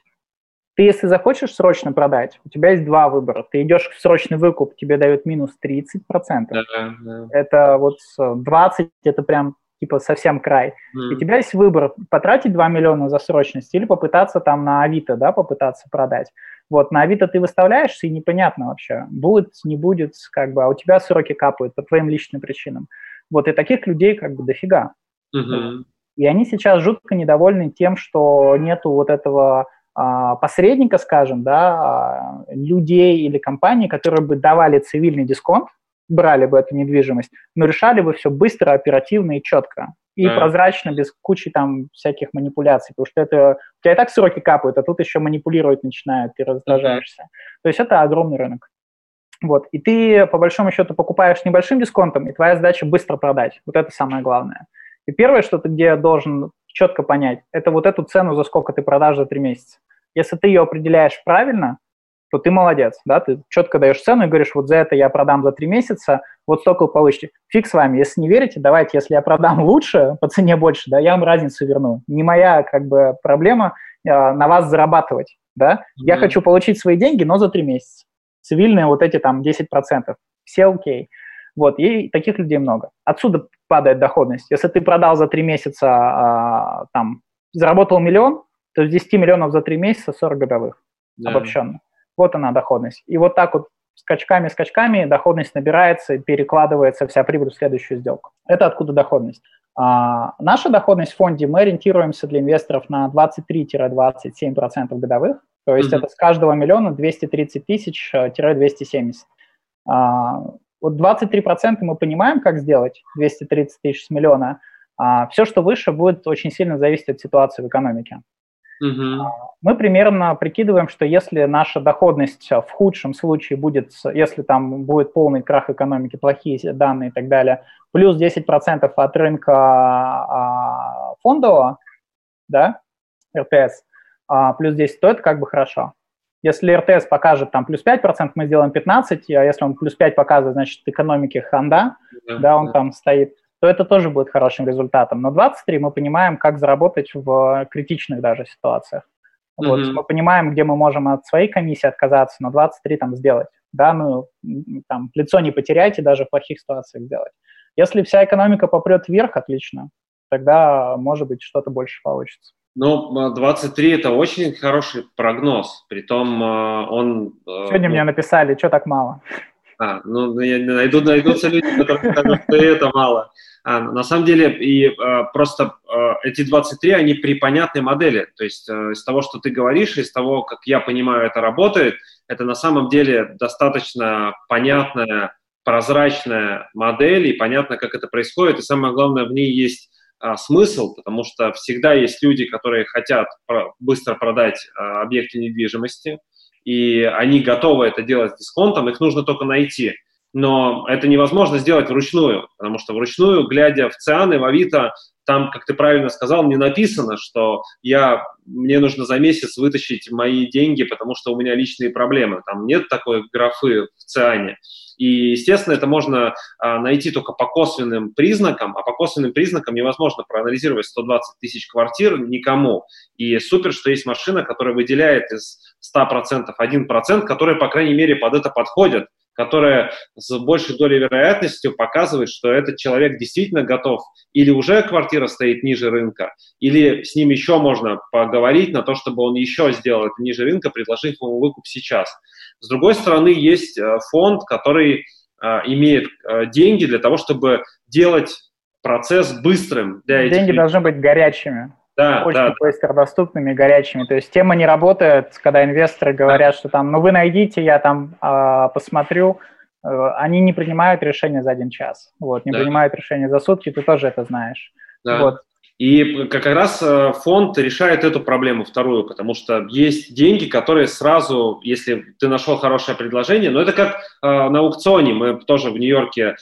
Ты, если захочешь срочно продать, у тебя есть два выбора. Ты идешь в срочный выкуп, тебе дают минус тридцать процентов. Да, да. Это вот двадцать процентов, это прям типа совсем край. Mm. И у тебя есть выбор, потратить два миллиона за срочность или попытаться там на Авито, да, попытаться продать. Вот, на Авито ты выставляешься, и непонятно вообще, будет, не будет, как бы, а у тебя сроки капают по твоим личным причинам. Вот, и таких людей как бы дофига. Mm-hmm. И они сейчас жутко недовольны тем, что нету вот этого... посредника, скажем, да, людей или компаний, которые бы давали цивильный дисконт, брали бы эту недвижимость, но решали бы все быстро, оперативно и четко. И да. прозрачно, без кучи там всяких манипуляций. Потому что это у тебя и так сроки капают, а тут еще манипулировать начинают, ты раздражаешься. Да. То есть это огромный рынок. Вот. И ты, по большому счету, покупаешь с небольшим дисконтом, и твоя задача быстро продать. Вот это самое главное. И первое, что ты где должен... четко понять, это вот эту цену, за сколько ты продашь за три месяца. Если ты ее определяешь правильно, то ты молодец, да, ты четко даешь цену и говоришь, вот за это я продам за три месяца, вот столько вы получите. Фиг с вами, если не верите, давайте, если я продам лучше, по цене больше, да, я вам разницу верну. Не моя, как бы, проблема э, на вас зарабатывать, да. Mm-hmm. Я хочу получить свои деньги, но за три месяца. Цивильные вот эти там десять процентов. Все окей. Вот, и таких людей много. Отсюда падает доходность. Если ты продал за три месяца, а, там, заработал миллион, то с десяти миллионов за три месяца сорок годовых, да. Обобщенно. Вот она доходность. И вот так вот скачками-скачками доходность набирается и перекладывается вся прибыль в следующую сделку. Это откуда доходность? А, наша доходность в фонде, мы ориентируемся для инвесторов на двадцать три - двадцать семь процентов годовых, то есть mm-hmm. это с каждого миллиона двести тридцать тысяч - двести семьдесят. А, Вот двадцать три процента мы понимаем, как сделать, двести тридцать тысяч с миллиона. А все, что выше, будет очень сильно зависеть от ситуации в экономике. Угу. Мы примерно прикидываем, что если наша доходность в худшем случае будет, если там будет полный крах экономики, плохие данные и так далее, плюс десять процентов от рынка фондового, да, эр тэ эс, плюс десять, то это как бы хорошо. Если эр тэ эс покажет там плюс пять процентов, мы сделаем пятнадцать процентов, а если он плюс пять процентов показывает, значит, экономики ханда, да, да он да. там стоит, то это тоже будет хорошим результатом. Но двадцать три процента мы понимаем, как заработать в критичных даже ситуациях. Mm-hmm. Вот, мы понимаем, где мы можем от своей комиссии отказаться, но двадцать три процента там сделать. Да, ну, там, лицо не потеряйте, даже в плохих ситуациях сделать. Если вся экономика попрет вверх, отлично, тогда, может быть, что-то больше получится. Ну, двадцать три – это очень хороший прогноз, притом он… Сегодня ну, мне написали, что так мало. А, ну, найдут, найдутся люди, которые скажут, что это мало. А, на самом деле, и а, просто а, эти двадцать три, они при понятной модели. То есть а, из того, что ты говоришь, из того, как я понимаю, это работает, это на самом деле достаточно понятная, прозрачная модель, и понятно, как это происходит. И самое главное, в ней есть а, смысл, потому что всегда есть люди, которые хотят про- быстро продать а, объекты недвижимости, и они готовы это делать с дисконтом, их нужно только найти. Но это невозможно сделать вручную, потому что вручную, глядя в Циан и в Авито, там, как ты правильно сказал, не написано, что я, мне нужно за месяц вытащить мои деньги, потому что у меня личные проблемы. Там нет такой графы в Циане. И, естественно, это можно а, найти только по косвенным признакам, а по косвенным признакам невозможно проанализировать сто двадцать тысяч квартир никому. И супер, что есть машина, которая выделяет из ста процентов один процент, которые, по крайней мере, под это подходят, которая с большей долей вероятностью показывает, что этот человек действительно готов. Или уже квартира стоит ниже рынка, или с ним еще можно поговорить на то, чтобы он еще сделал это ниже рынка, предложив ему выкуп сейчас. С другой стороны, есть фонд, который а, имеет а, деньги для того, чтобы делать процесс быстрым. Для деньги этих... должны быть горячими. Да, очень да, быстро доступными, горячими. То есть тема не работает, когда инвесторы говорят, да. что там, ну вы найдите, я там э, посмотрю. Э, они не принимают решения за один час, вот, не да. принимают решения за сутки, ты тоже это знаешь. Да. Вот. И как раз фонд решает эту проблему вторую, потому что есть деньги, которые сразу, если ты нашел хорошее предложение, но это как э, на аукционе, мы тоже в Нью-Йорке э,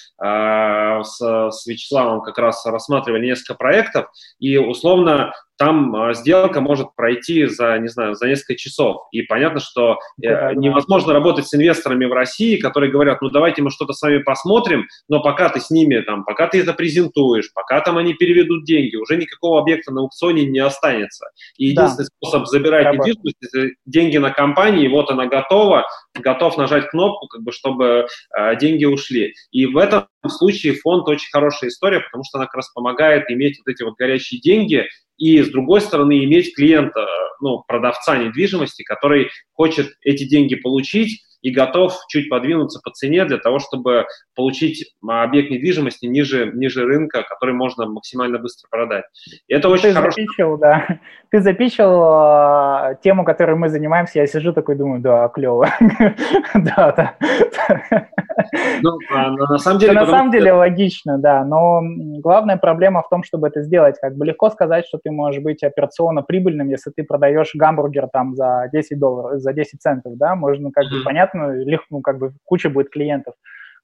с, с Вячеславом как раз рассматривали несколько проектов, и условно там э, сделка может пройти за, не знаю, за несколько часов. И понятно, что э, невозможно работать с инвесторами в России, которые говорят, ну давайте мы что-то с вами посмотрим, но пока ты с ними, там, пока ты это презентуешь, пока там они переведут деньги, уже не никакого объекта на аукционе не останется. И единственный да. способ забирать недвижимость – это деньги на компании, вот она готова, готов нажать кнопку, как бы, чтобы э, деньги ушли. И в этом случае фонд очень хорошая история, потому что она как раз помогает иметь вот эти вот горячие деньги и, с другой стороны, иметь клиента, ну, продавца недвижимости, который хочет эти деньги получить и готов чуть подвинуться по цене для того, чтобы получить объект недвижимости ниже, ниже рынка, который можно максимально быстро продать. И это очень хорошо. Ты запичил, да. Ты запичил э, тему, которой мы занимаемся. Я сижу такой, думаю, да, клево. Да, да. На самом деле логично, да. Но главная проблема в том, чтобы это сделать. Как бы легко сказать, что ты можешь быть операционно прибыльным, если ты продаешь гамбургер там за десять долларов, за десять центов, да. Можно как бы понять. Легко, как бы куча будет клиентов.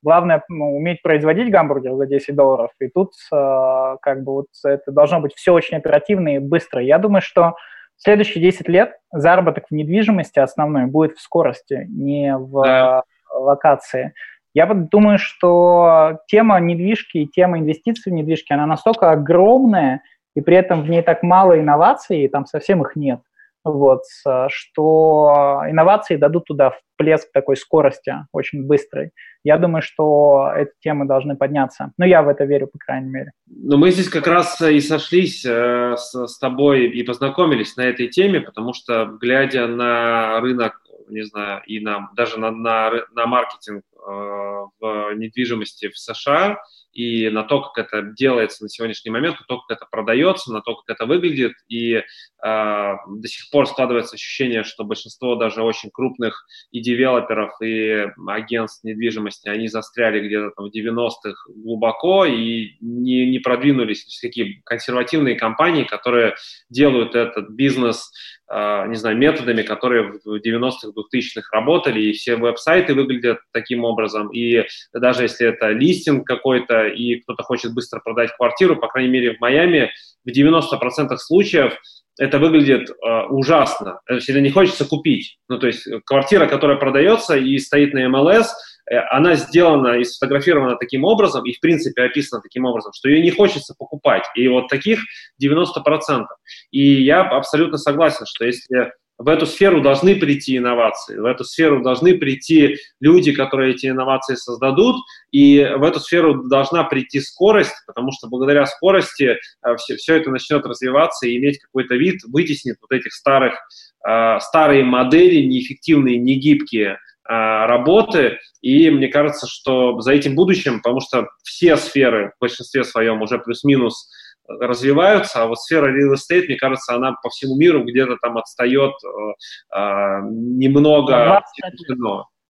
Главное, ну, уметь производить гамбургер за десять долларов, и тут э, как бы вот это должно быть все очень оперативно и быстро. Я думаю, что в следующие десять лет заработок в недвижимости основной будет в скорости, не в да. э, локации. Я вот думаю, что тема недвижки и тема инвестиций в недвижки, она настолько огромная, и при этом в ней так мало инноваций, и там совсем их нет. Вот, что инновации дадут туда вплеск такой скорости, очень быстрой. Я думаю, что эти темы должны подняться. Ну, я в это верю, по крайней мере. Ну, мы здесь как раз и сошлись э, с, с тобой и познакомились на этой теме, потому что, глядя на рынок, не знаю, и на, даже на, на, на маркетинг э, в недвижимости в США, и на то, как это делается на сегодняшний момент, на то, как это продается, на то, как это выглядит. И э, до сих пор складывается ощущение, что большинство даже очень крупных и девелоперов, и агентств недвижимости, они застряли где-то там в девяностых глубоко и не, не продвинулись. То есть такие консервативные компании, которые делают этот бизнес, э, не знаю, методами, которые в девяностых, двухтысячных работали, и все веб-сайты выглядят таким образом. И даже если это листинг какой-то, и кто-то хочет быстро продать квартиру, по крайней мере, в Майами в девяноста процентах случаев это выглядит э, ужасно. То есть это не хочется купить. Ну, то есть квартира, которая продается и стоит на эм эл эс, э, она сделана и сфотографирована таким образом, и, в принципе, описана таким образом, что ее не хочется покупать. И вот таких девяносто процентов. И я абсолютно согласен, что если... В эту сферу должны прийти инновации, в эту сферу должны прийти люди, которые эти инновации создадут, и в эту сферу должна прийти скорость, потому что благодаря скорости все, все это начнет развиваться и иметь какой-то вид, вытеснит вот этих старых, старые модели, неэффективные, негибкие, работы, и мне кажется, что за этим будущим, потому что все сферы в большинстве своем уже плюс-минус развиваются, а вот сфера real estate, мне кажется, она по всему миру где-то там отстает э, немного.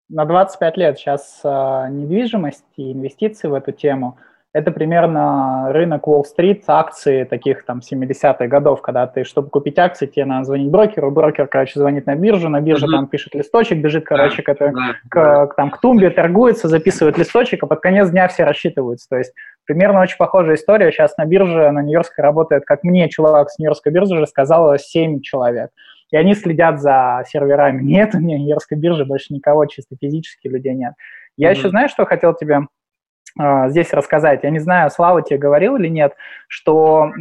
На двадцать пять лет сейчас э, недвижимость и инвестиции в эту тему – это примерно рынок Уолл-стрит, акции таких там семидесятых годов, когда ты, чтобы купить акции, тебе надо звонить брокеру, брокер, короче, звонит на биржу, на бирже mm-hmm. там пишет листочек, бежит, короче, да, к, да, к, да. К, там, к тумбе, торгуется, записывает листочек, а под конец дня все рассчитываются. То есть примерно очень похожая история. Сейчас на бирже, на Нью-Йоркской работает, как мне человек с Нью-Йоркской биржи уже сказал, семь человек. И они следят за серверами. Нет, у меня Нью-Йоркской биржи больше никого, чисто физически людей нет. Я mm-hmm. еще, знаешь, что хотел тебе э, здесь рассказать? Я не знаю, Слава тебе говорил или нет, что э,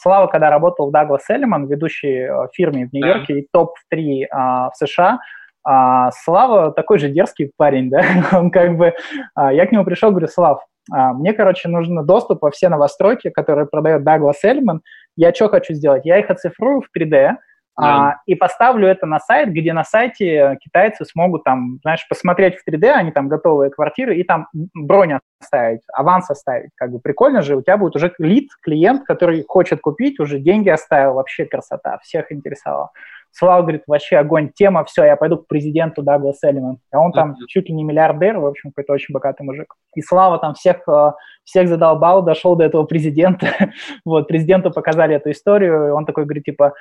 Слава, когда работал в Даглас Эллиман, ведущей э, фирме в Нью-Йорке, mm-hmm. топ три э, в США, э, Слава такой же дерзкий парень, да? Он как бы... Э, я к нему пришел, говорю, Слав, э, мне, короче, нужен доступ во все новостройки, которые продает Даглас Эллиман. Я что хочу сделать? Я их оцифрую в три дэ, А, yeah. и поставлю это на сайт, где на сайте китайцы смогут там, знаешь, посмотреть в три дэ, они там готовые квартиры, и там бронь оставить, аванс оставить. Как бы прикольно же, у тебя будет уже лид, клиент, который хочет купить, уже деньги оставил, вообще красота, всех интересовала. Слава говорит, вообще огонь, тема, все, я пойду к президенту Даглас Эллиман. А он там mm-hmm. чуть ли не миллиардер, в общем, какой-то очень богатый мужик. И Слава там всех, всех задолбал, дошел до этого президента. Вот, президенту показали эту историю, и он такой говорит, типа,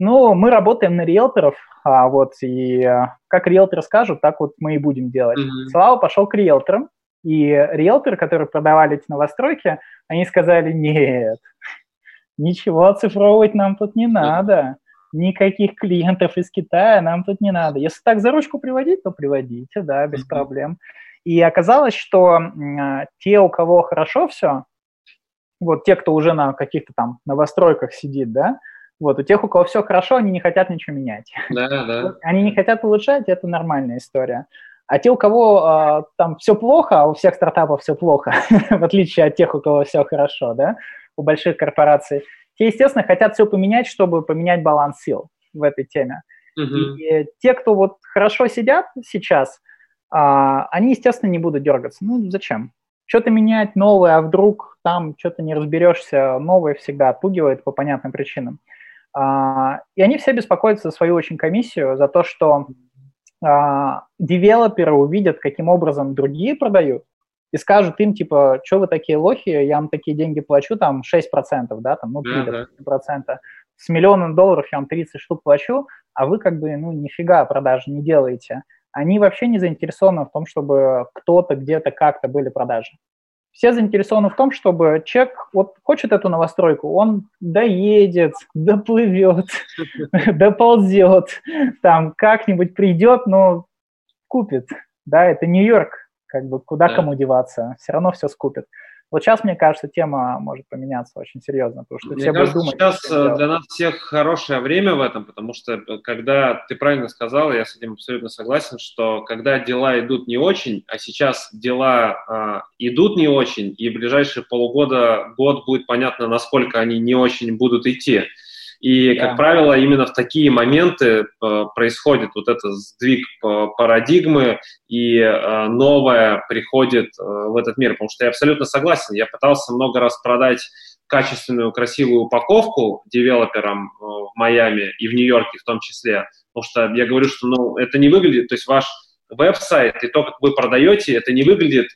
ну, мы работаем на риэлторов, а вот, и как риэлторы скажут, так вот мы и будем делать. Mm-hmm. Слава пошел к риэлторам, и риэлторы, которые продавали эти новостройки, они сказали, нет, ничего оцифровывать нам тут не надо. Никаких клиентов из Китая нам тут не надо. Если так за ручку приводить, то приводите, да, без mm-hmm. проблем. И оказалось, что э, те, у кого хорошо все, вот те, кто уже на каких-то там новостройках сидит, да, вот у тех, у кого все хорошо, они не хотят ничего менять. Да, да. Они не хотят улучшать, это нормальная история. А те, у кого э, там все плохо, а у всех стартапов все плохо, в отличие от тех, у кого все хорошо, да, у больших корпораций, те, естественно, хотят все поменять, чтобы поменять баланс сил в этой теме. Uh-huh. И те, кто вот хорошо сидят сейчас, а, они, естественно, не будут дергаться. Ну, зачем? Что-то менять новое, а вдруг там что-то не разберешься, новое всегда отпугивает по понятным причинам. А, и они все беспокоятся за свою очень комиссию, за то, что а, девелоперы увидят, каким образом другие продают, и скажут им, типа, что вы такие лохи, я вам такие деньги плачу, там, шесть процентов, да, там, ну, три процента, uh-huh. с миллионом долларов я вам тридцать штук плачу, а вы, как бы, ну, нифига продажи не делаете. Они вообще не заинтересованы в том, чтобы кто-то где-то как-то были продажи. Все заинтересованы в том, чтобы человек, вот, хочет эту новостройку, он доедет, доплывет, доползет, там, как-нибудь придет, но купит, да, это Нью-Йорк. Как бы куда кому деваться, все равно все скупят. Вот сейчас, мне кажется, тема может поменяться очень серьезно, потому что мне все кажется, будут думать. Сейчас что для нас всех хорошее время в этом, потому что, когда ты правильно сказал, я с этим абсолютно согласен, что когда дела идут не очень, а сейчас дела а, идут не очень, и в ближайшие полгода, год будет понятно, насколько они не очень будут идти. И, как да. правило, именно в такие моменты происходит вот этот сдвиг парадигмы, и новое приходит в этот мир. Потому что я абсолютно согласен. Я пытался много раз продать качественную, красивую упаковку девелоперам в Майами и в Нью-Йорке в том числе. Потому что я говорю, что ну, это не выглядит... То есть ваш веб-сайт и то, как вы продаете, это не выглядит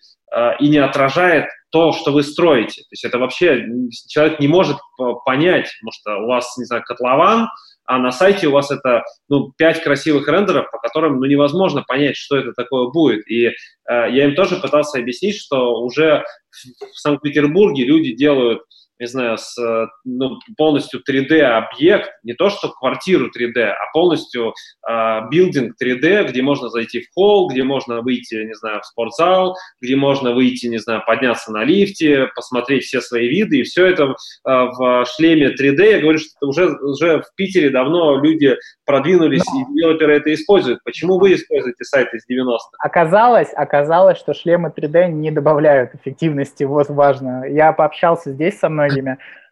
и не отражает то, что вы строите. То есть это вообще человек не может понять, потому что у вас, не знаю, котлован, а на сайте у вас это, ну, пять красивых рендеров, по которым, ну, невозможно понять, что это такое будет. И э, я им тоже пытался объяснить, что уже в Санкт-Петербурге люди делают, не знаю, с, ну, полностью три дэ-объект, не то что квартиру три дэ, а полностью э, билдинг три дэ, где можно зайти в холл, где можно выйти, не знаю, в спортзал, где можно выйти, не знаю, подняться на лифте, посмотреть все свои виды, и все это э, в шлеме три дэ. Я говорю, что уже, уже в Питере давно люди продвинулись, но... и девелоперы это используют. Почему вы используете сайты из девяностых? Оказалось, оказалось, что шлемы три дэ не добавляют эффективности, вот важно. Я пообщался здесь со мной,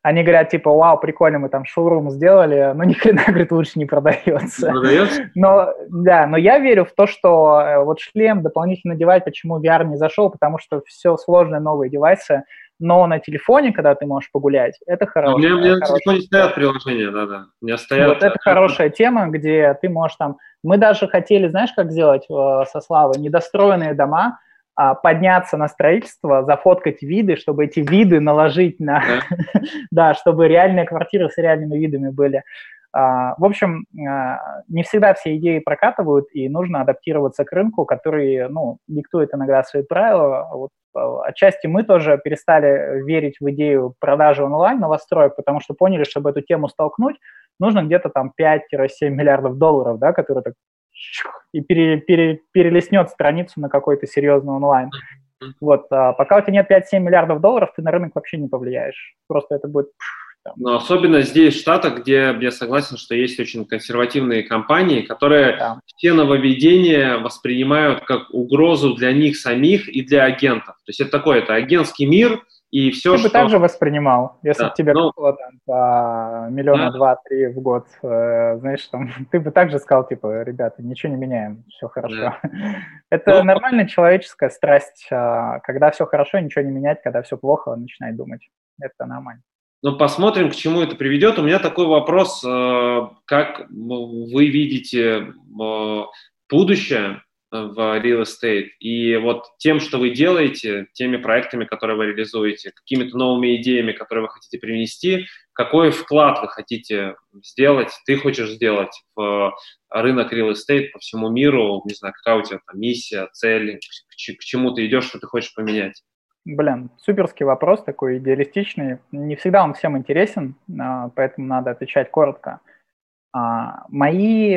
Они говорят, типа, вау, прикольно, мы там шоурум сделали, но ни хрена, говорит, лучше не продается. Продается? Но, да, но я верю в то, что вот шлем дополнительно надевать, почему ви ар не зашел, потому что все сложные новые девайсы, но на телефоне, когда ты можешь погулять, это хорошо. У меня, у меня на телефоне стоят приложения, да-да. У меня стоят... Вот это хорошая тема, где ты можешь там... Мы даже хотели, знаешь, как сделать со Славой? Недостроенные дома... подняться на строительство, зафоткать виды, чтобы эти виды наложить на... Да, да, чтобы реальные квартиры с реальными видами были. А, в общем, а, не всегда все идеи прокатывают, и нужно адаптироваться к рынку, который, ну, диктует иногда свои правила. Вот, а, отчасти мы тоже перестали верить в идею продажи онлайн новостроек, потому что поняли, чтобы эту тему столкнуть, нужно где-то там пять-семь миллиардов долларов, да, которые так и пере, пере, перелистнет страницу на какой-то серьезный онлайн. Mm-hmm. Вот, а пока у тебя нет пять-семь миллиардов долларов, ты на рынок вообще не повлияешь. Просто это будет... Там. Но особенно здесь, в Штатах, где я согласен, что есть очень консервативные компании, которые yeah. все нововведения воспринимают как угрозу для них самих и для агентов. То есть это такой, это агентский мир, и все, ты что... бы так же воспринимал, если да, бы тебе ну, было там по миллиона да. два-три в год, э, знаешь, там, ты бы так же сказал, типа, ребята, ничего не меняем, все хорошо. Да. Это ну, нормальная человеческая страсть, э, когда все хорошо, ничего не менять, когда все плохо, начинать думать. Это нормально. Ну, посмотрим, к чему это приведет. У меня такой вопрос, э, как вы видите э, будущее в real estate, и вот тем, что вы делаете, теми проектами, которые вы реализуете, какими-то новыми идеями, которые вы хотите привнести, какой вклад вы хотите сделать, ты хочешь сделать в рынок real estate по всему миру, не знаю, какая у тебя там миссия, цель, к чему ты идешь, что ты хочешь поменять? Блин, суперский вопрос, такой идеалистичный, не всегда он всем интересен, поэтому надо отвечать коротко. Мои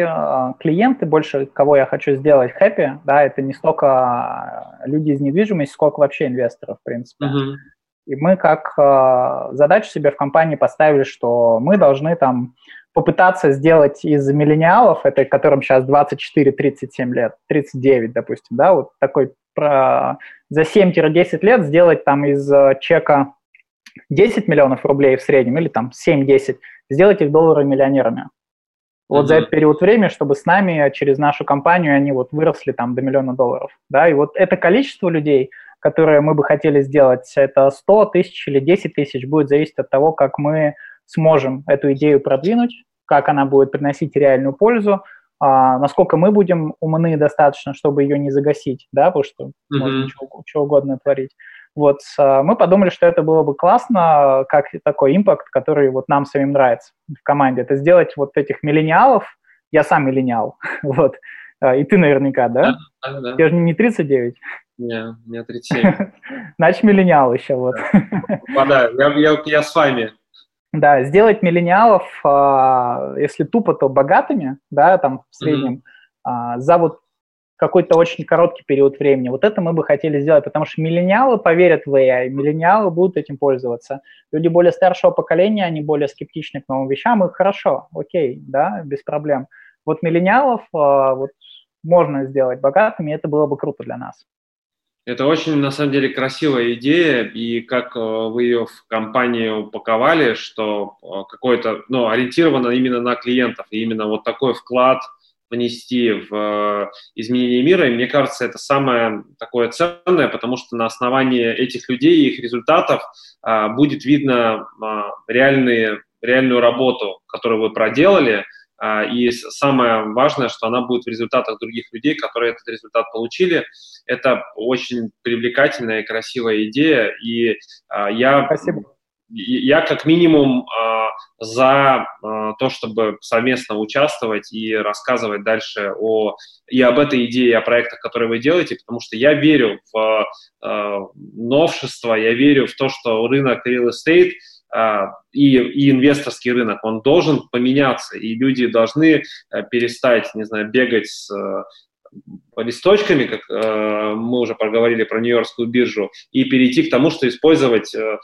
клиенты, больше кого я хочу сделать хэппи, да, это не столько люди из недвижимости, сколько вообще инвесторов, в принципе. Uh-huh. И мы как задачу себе в компании поставили, что мы должны там попытаться сделать из миллениалов, это которым сейчас двадцать четыре - тридцать семь лет, тридцать девять, допустим, да, вот такой про, за семь-десять лет сделать там из чека десять миллионов рублей в среднем, или там семь-десять, сделать их долларами миллионерами. Вот mm-hmm. за этот период времени, чтобы с нами, через нашу компанию, они вот выросли там до миллиона долларов, да, и вот это количество людей, которые мы бы хотели сделать, это сто тысяч или десять тысяч, будет зависеть от того, как мы сможем эту идею продвинуть, как она будет приносить реальную пользу, а, насколько мы будем умны достаточно, чтобы ее не загасить, да, потому что mm-hmm. можно чего, чего угодно творить. Вот мы подумали, что это было бы классно, как такой импакт, который вот нам самим нравится в команде. Это сделать вот этих миллениалов, я сам миллениал, вот, и ты наверняка, да? Да, да. Тебе же не тридцать девять? Нет, мне тридцать семь. Значит, миллениал еще, вот. Да, я, я, я с вами. Да, сделать миллениалов, если тупо, то богатыми, да, там в среднем, mm-hmm. за вот какой-то очень короткий период времени. Вот это мы бы хотели сделать, потому что миллениалы поверят в эй ай, миллениалы будут этим пользоваться. Люди более старшего поколения, они более скептичны к новым вещам, и хорошо, окей, да, без проблем. Вот миллениалов вот, можно сделать богатыми, это было бы круто для нас. Это очень, на самом деле, красивая идея, и как вы ее в компании упаковали, что какой-то, ну, ориентировано именно на клиентов, и именно вот такой вклад внести в изменение мира, и мне кажется, это самое такое ценное, потому что на основании этих людей и их результатов а, будет видно а, реальные, реальную работу, которую вы проделали, а, и самое важное, что она будет в результатах других людей, которые этот результат получили. Это очень привлекательная и красивая идея, и а, я... Спасибо. Я как минимум э, за э, то, чтобы совместно участвовать и рассказывать дальше о, и об этой идее, о проектах, которые вы делаете, потому что я верю в э, новшества, я верю в то, что рынок real estate э, и, и инвесторский рынок, он должен поменяться, и люди должны э, перестать, не знаю, бегать с... Э, листочками, как э, мы уже проговорили про Нью-Йоркскую биржу, и перейти к тому, что использовать э,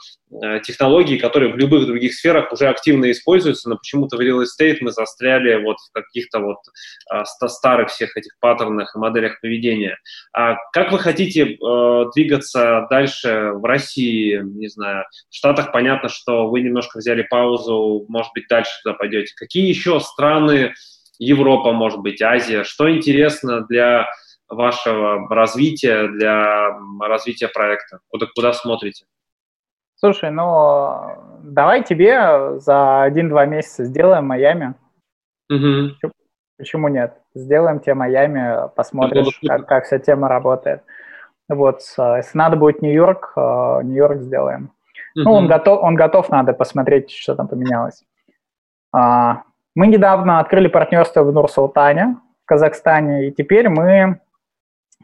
технологии, которые в любых других сферах уже активно используются, но почему-то в real estate мы застряли вот в каких-то вот э, старых всех этих паттернах и моделях поведения. А как вы хотите э, двигаться дальше в России, не знаю, в Штатах понятно, что вы немножко взяли паузу, может быть, дальше туда пойдете. Какие еще страны, Европа, может быть, Азия, что интересно для вашего развития, для развития проекта? Куда, куда смотрите? Слушай, ну, давай тебе за один-два месяца сделаем Майами. Угу. Почему нет? Сделаем тебе Майами, посмотришь, как, как вся тема работает. Вот, если надо будет Нью-Йорк, Нью-Йорк сделаем. Угу. Ну, он готов, он готов, надо посмотреть, что там поменялось. Мы недавно открыли партнерство в Нур-Султане, в Казахстане, и теперь мы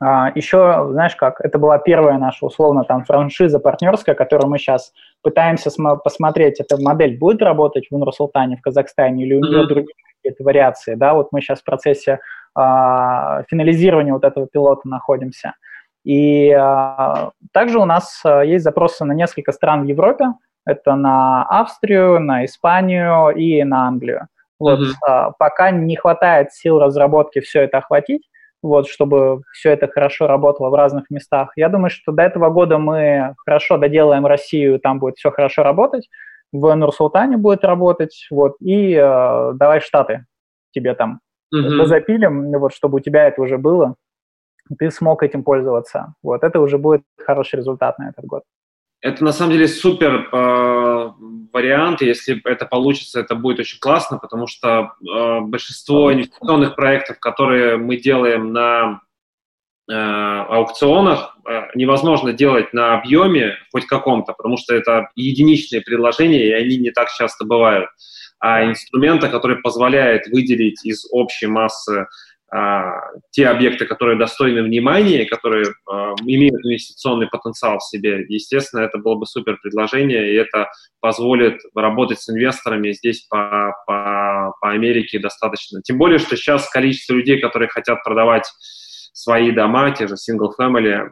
а, еще, знаешь как, это была первая наша, условно, там, франшиза партнерская, которую мы сейчас пытаемся посмотреть, эта модель будет работать в Нур-Султане, в Казахстане, или у нее другие какие-то вариации, да, вот мы сейчас в процессе а, финализирования вот этого пилота находимся. И а, также у нас а, есть запросы на несколько стран в Европе, это на Австрию, на Испанию и на Англию. Вот, uh-huh. Пока не хватает сил разработки все это охватить, вот, чтобы все это хорошо работало в разных местах. Я думаю, что до этого года мы хорошо доделаем Россию, там будет все хорошо работать, в Нур-Султане будет работать, вот, и э, давай Штаты тебе там uh-huh. запилим, вот, чтобы у тебя это уже было, ты смог этим пользоваться. Вот, это уже будет хороший результат на этот год. Это, на самом деле, супер э, вариант, если это получится, это будет очень классно, потому что э, большинство инвестиционных проектов, которые мы делаем на э, аукционах, э, невозможно делать на объеме хоть каком-то, потому что это единичные предложения, и они не так часто бывают. А инструмента, который позволяет выделить из общей массы те объекты, которые достойны внимания, которые э, имеют инвестиционный потенциал в себе, естественно, это было бы супер предложение, и это позволит работать с инвесторами здесь по, по, по Америке достаточно. Тем более, что сейчас количество людей, которые хотят продавать свои дома, те же сингл-фэмили, э,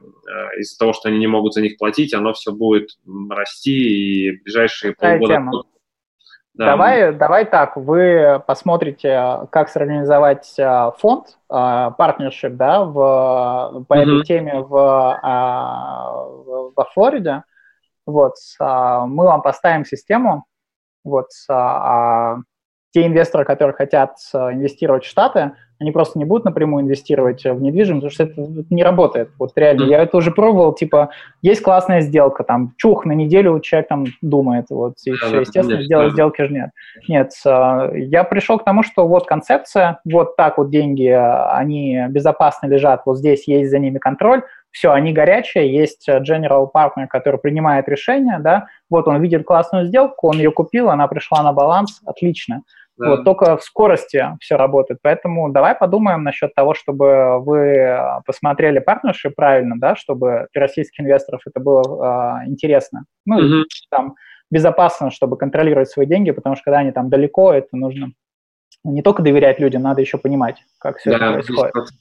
из-за того, что они не могут за них платить, оно все будет расти, и в ближайшие полгода... Да. Давай, давай так, вы посмотрите, как сорганизовать фонд, партнершип, да, в, по этой mm-hmm. теме в, во Флориде. Вот, мы вам поставим систему. Вот, те инвесторы, которые хотят инвестировать в Штаты, они просто не будут напрямую инвестировать в недвижимость, потому что это не работает. Вот реально, я это уже пробовал, типа, есть классная сделка, там, чух, на неделю человек там думает, вот, и все, естественно, сделать сделки же нет. Нет, я пришел к тому, что вот концепция, вот так вот деньги, они безопасно лежат, вот здесь есть за ними контроль, все, они горячие, есть general partner, который принимает решение, да, вот он видит классную сделку, он ее купил, она пришла на баланс, отлично. Да. Вот только в скорости все работает, поэтому давай подумаем насчет того, чтобы вы посмотрели партнерши правильно, да, чтобы для российских инвесторов это было э, интересно, ну, угу. там, безопасно, чтобы контролировать свои деньги, потому что когда они там далеко, это нужно не только доверять людям, надо еще понимать, как все да, это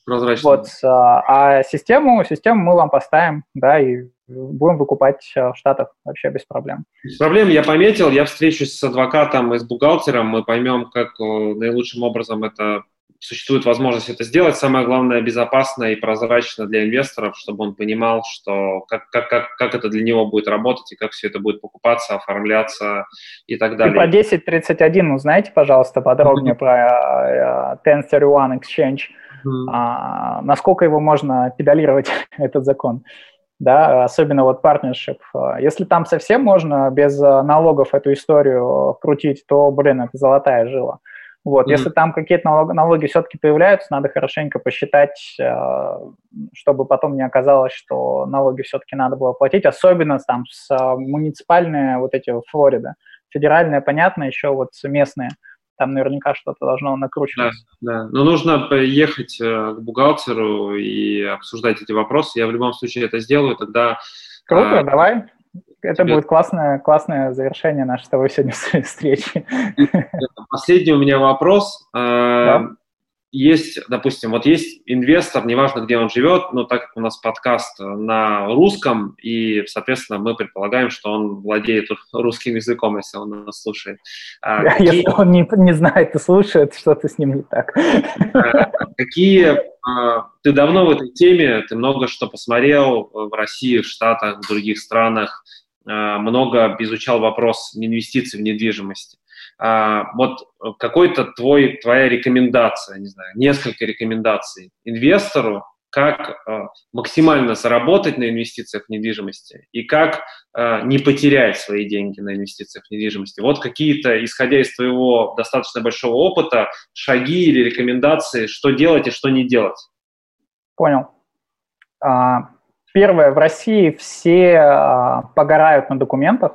происходит. Вот, э, а систему, систему мы вам поставим, да, и будем выкупать в Штатах вообще без проблем. Без проблем, я пометил, я встречусь с адвокатом и с бухгалтером, мы поймем, как наилучшим образом это существует возможность это сделать. Самое главное, безопасно и прозрачно для инвесторов, чтобы он понимал, что как, как, как, как это для него будет работать и как все это будет покупаться, оформляться и так далее. И по десять тридцать один узнаете, пожалуйста, подробнее mm-hmm. про десять тридцать один Exchange, mm-hmm. а, насколько его можно педалировать, этот закон. Да, особенно вот партнершип. Если там совсем можно без налогов эту историю крутить, то, блин, это золотая жила. Вот, mm-hmm. если там какие-то налог, налоги все-таки появляются, надо хорошенько посчитать, чтобы потом не оказалось, что налоги все-таки надо было платить, особенно там с муниципальные вот эти Флорида. Федеральные, понятно, еще вот местные. Там наверняка что-то должно накручиваться. Да, да. Но нужно ехать к бухгалтеру и обсуждать эти вопросы. Я в любом случае это сделаю, тогда... Круто, а... давай. Это тебе... будет классное, классное завершение нашей с тобой сегодня встречи. Последний у меня вопрос. Да? есть, допустим, вот есть инвестор, неважно, где он живет, но так как у нас подкаст на русском, и, соответственно, мы предполагаем, что он владеет русским языком, если он нас слушает. А да, какие... Если он не, не знает и слушает, что-то с ним не так. Какие... Ты давно в этой теме, ты много что посмотрел в России, в Штатах, в других странах, много изучал вопрос инвестиций в недвижимость. Вот какой-то твой, твоя рекомендация, не знаю, несколько рекомендаций инвестору, как максимально заработать на инвестициях в недвижимости и как не потерять свои деньги на инвестициях в недвижимости. Вот какие-то, исходя из твоего достаточно большого опыта, шаги или рекомендации, что делать и что не делать. Понял. Первое, в России все погорают на документах.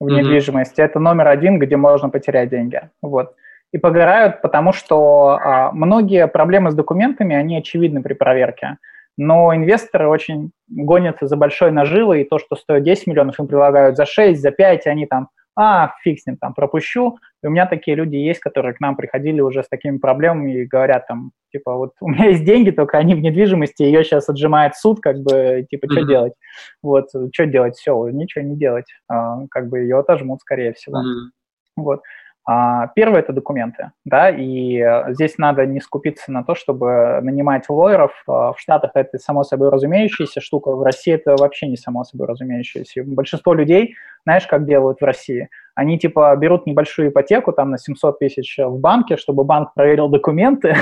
В mm-hmm. недвижимости, это номер один, где можно потерять деньги. Вот. И погорают, потому что а, многие проблемы с документами, они очевидны при проверке. Но инвесторы очень гонятся за большой наживой, и то, что стоит десять миллионов, им предлагают за шесть, за пять, и они там, а, фиг с ним, там, пропущу. И у меня такие люди есть, которые к нам приходили уже с такими проблемами и говорят там, типа, вот у меня есть деньги, только они в недвижимости, ее сейчас отжимает суд, как бы, типа, что mm-hmm. делать? Вот, что делать? Все, ничего не делать. А, как бы ее отожмут, скорее всего. Mm-hmm. Вот. А, первое – это документы, да, и здесь надо не скупиться на то, чтобы нанимать лоеров. В Штатах это само собой разумеющаяся штука, в России это вообще не само собой разумеющаяся. Большинство людей, знаешь, как делают в России? Они, типа, берут небольшую ипотеку, там, на семьсот тысяч в банке, чтобы банк проверил документы,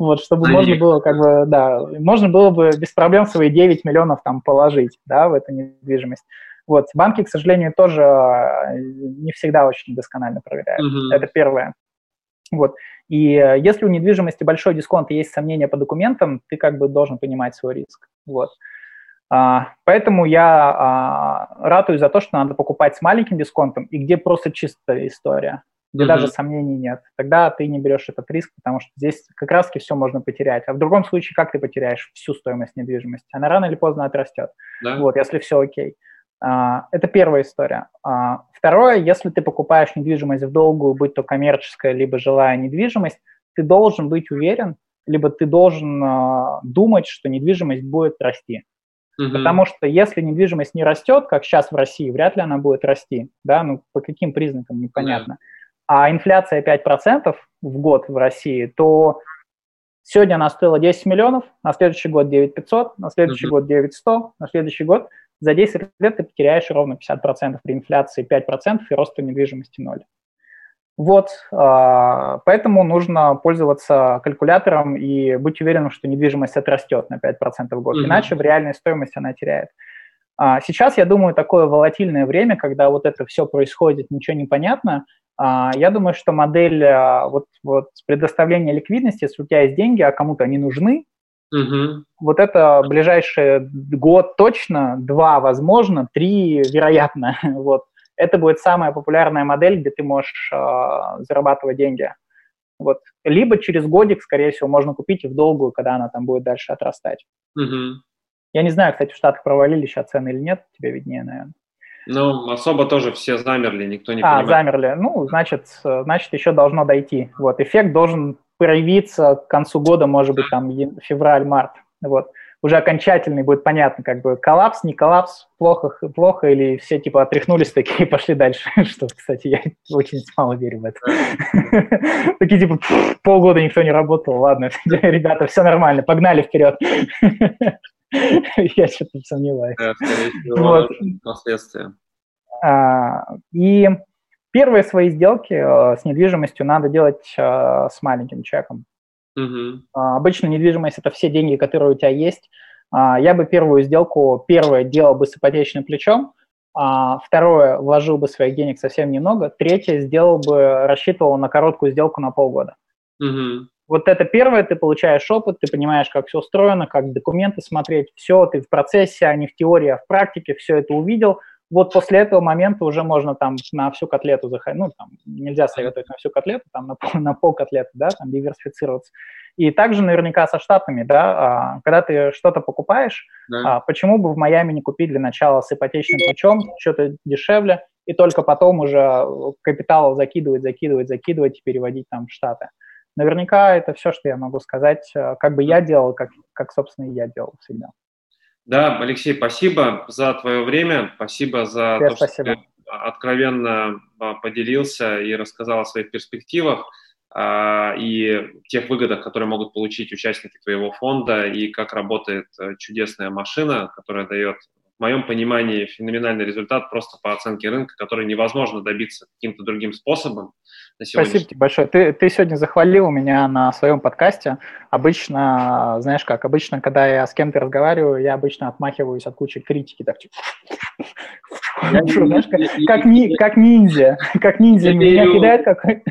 вот, чтобы можно было, как бы, да, можно было бы без проблем свои девять миллионов там положить, да, в эту недвижимость. Вот, банки, к сожалению, тоже не всегда очень досконально проверяют. Uh-huh. Это первое. Вот. И если у недвижимости большой дисконт и есть сомнения по документам, ты как бы должен понимать свой риск. Вот. А, поэтому я а, ратую за то, что надо покупать с маленьким дисконтом и где просто чистая история, где uh-huh. даже сомнений нет. Тогда ты не берешь этот риск, потому что здесь как раз-таки все можно потерять. А в другом случае, как ты потеряешь всю стоимость недвижимости? Она рано или поздно отрастет, yeah. вот, если все окей. Uh, это первая история. Uh, второе, если ты покупаешь недвижимость в долгую, будь то коммерческая, либо жилая недвижимость, ты должен быть уверен, либо ты должен uh, думать, что недвижимость будет расти. Uh-huh. Потому что если недвижимость не растет, как сейчас в России, вряд ли она будет расти, да, ну по каким признакам, непонятно. Uh-huh. А инфляция пять процентов в год в России, то сегодня она стоила десять миллионов, на следующий год девять тысяч пятьсот, на следующий uh-huh. год девять тысяч сто, на следующий год... За десять лет ты потеряешь ровно пятьдесят процентов при инфляции, пять процентов и роста недвижимости ноль. Вот, поэтому нужно пользоваться калькулятором и быть уверенным, что недвижимость отрастет на пять процентов в год, mm-hmm. иначе в реальной стоимости она теряет. Сейчас, я думаю, такое волатильное время, когда вот это все происходит, ничего не понятно. Я думаю, что модель вот, вот предоставления ликвидности, если у тебя есть деньги, а кому-то они нужны, угу. вот это ближайший год точно, два возможно, три вероятно. Вот. Это будет самая популярная модель, где ты можешь э, зарабатывать деньги. Вот. Либо через годик, скорее всего, можно купить и в долгую, когда она там будет дальше отрастать. Угу. Я не знаю, кстати, в Штатах провалили сейчас цены или нет, тебе виднее, наверное. Ну, особо тоже все замерли, никто не а, понимает. А, замерли. Ну, значит, значит, еще должно дойти. Вот. Эффект должен... проявиться к концу года, может быть, там, февраль-март. Вот. Уже окончательный будет понятно, как бы, коллапс, не коллапс, плохо, плохо, или все, типа, отряхнулись такие и пошли дальше. Что, кстати, я очень мало верю в это. Такие, типа, полгода никто не работал, ладно, ребята, все нормально, погнали вперед. Я что-то сомневаюсь. Последствия. И... Первые свои сделки э, с недвижимостью надо делать э, с маленьким чеком. Mm-hmm. Э, обычно недвижимость – это все деньги, которые у тебя есть. Э, я бы первую сделку, первое, делал бы с ипотечным плечом, э, второе, вложил бы своих денег совсем немного, третье, сделал бы, рассчитывал на короткую сделку на полгода. Mm-hmm. Вот это первое, ты получаешь опыт, ты понимаешь, как все устроено, как документы смотреть, все, ты в процессе, а не в теории, а в практике, все это увидел. Вот после этого момента уже можно там на всю котлету заходить, ну, там, нельзя советовать на всю котлету, там, на пол, на пол котлеты, да, там, диверсифицироваться. И также наверняка со штатами, да, а, когда ты что-то покупаешь, да. а, почему бы в Майами не купить для начала с ипотечным ключом, что-то дешевле, и только потом уже капитал закидывать, закидывать, закидывать и переводить там в Штаты. Наверняка это все, что я могу сказать, как бы я делал, как, как собственно, и я делал всегда. Да, Алексей, спасибо за твое время, спасибо за Привет, то, спасибо. что ты откровенно поделился и рассказал о своих перспективах и тех выгодах, которые могут получить участники твоего фонда, и как работает чудесная машина, которая дает, в моем понимании, феноменальный результат просто по оценке рынка, который невозможно добиться каким-то другим способом. Спасибо тебе большое. Ты, ты сегодня захвалил меня на своем подкасте. Обычно, знаешь как, обычно, когда я с кем-то разговариваю, я обычно отмахиваюсь от кучи критики. Так, я, знаешь, как, как, ни, как ниндзя. Как ниндзя. Меня верю. кидает какой-то...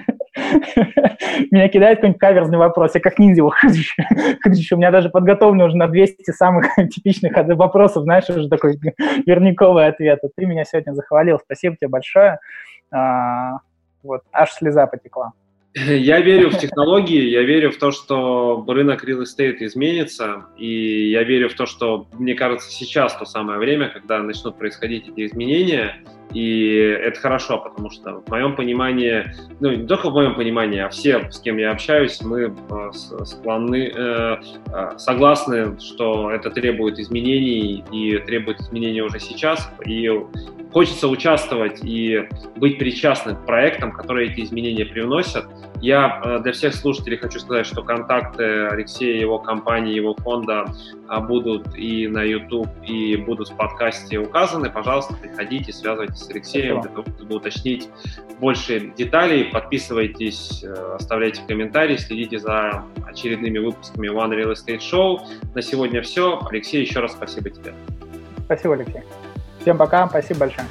Меня кидает какой-нибудь каверзный вопрос, я как ниндзя, у меня даже подготовлено уже на двести самых типичных вопросов, знаешь, уже такой верниковый ответ. Ты меня сегодня захвалил, спасибо тебе большое, вот, аж слеза потекла. Я верю в технологии, я верю в то, что рынок real estate изменится, и я верю в то, что, мне кажется, сейчас то самое время, когда начнут происходить эти изменения, и это хорошо, потому что в моем понимании, ну не только в моем понимании, а все, с кем я общаюсь, мы склонны, э, согласны, что это требует изменений, и требует изменений уже сейчас, и хочется участвовать и быть причастным к проектам, которые эти изменения привносят. Я для всех слушателей хочу сказать, что контакты Алексея, его компании, его фонда будут и на YouTube, и будут в подкасте указаны. Пожалуйста, приходите, связывайтесь с Алексеем, для того, чтобы уточнить больше деталей. Подписывайтесь, оставляйте комментарии, следите за очередными выпусками One Real Estate Show. На сегодня все. Алексей, еще раз спасибо тебе. Спасибо, Алексей. Всем пока, спасибо большое.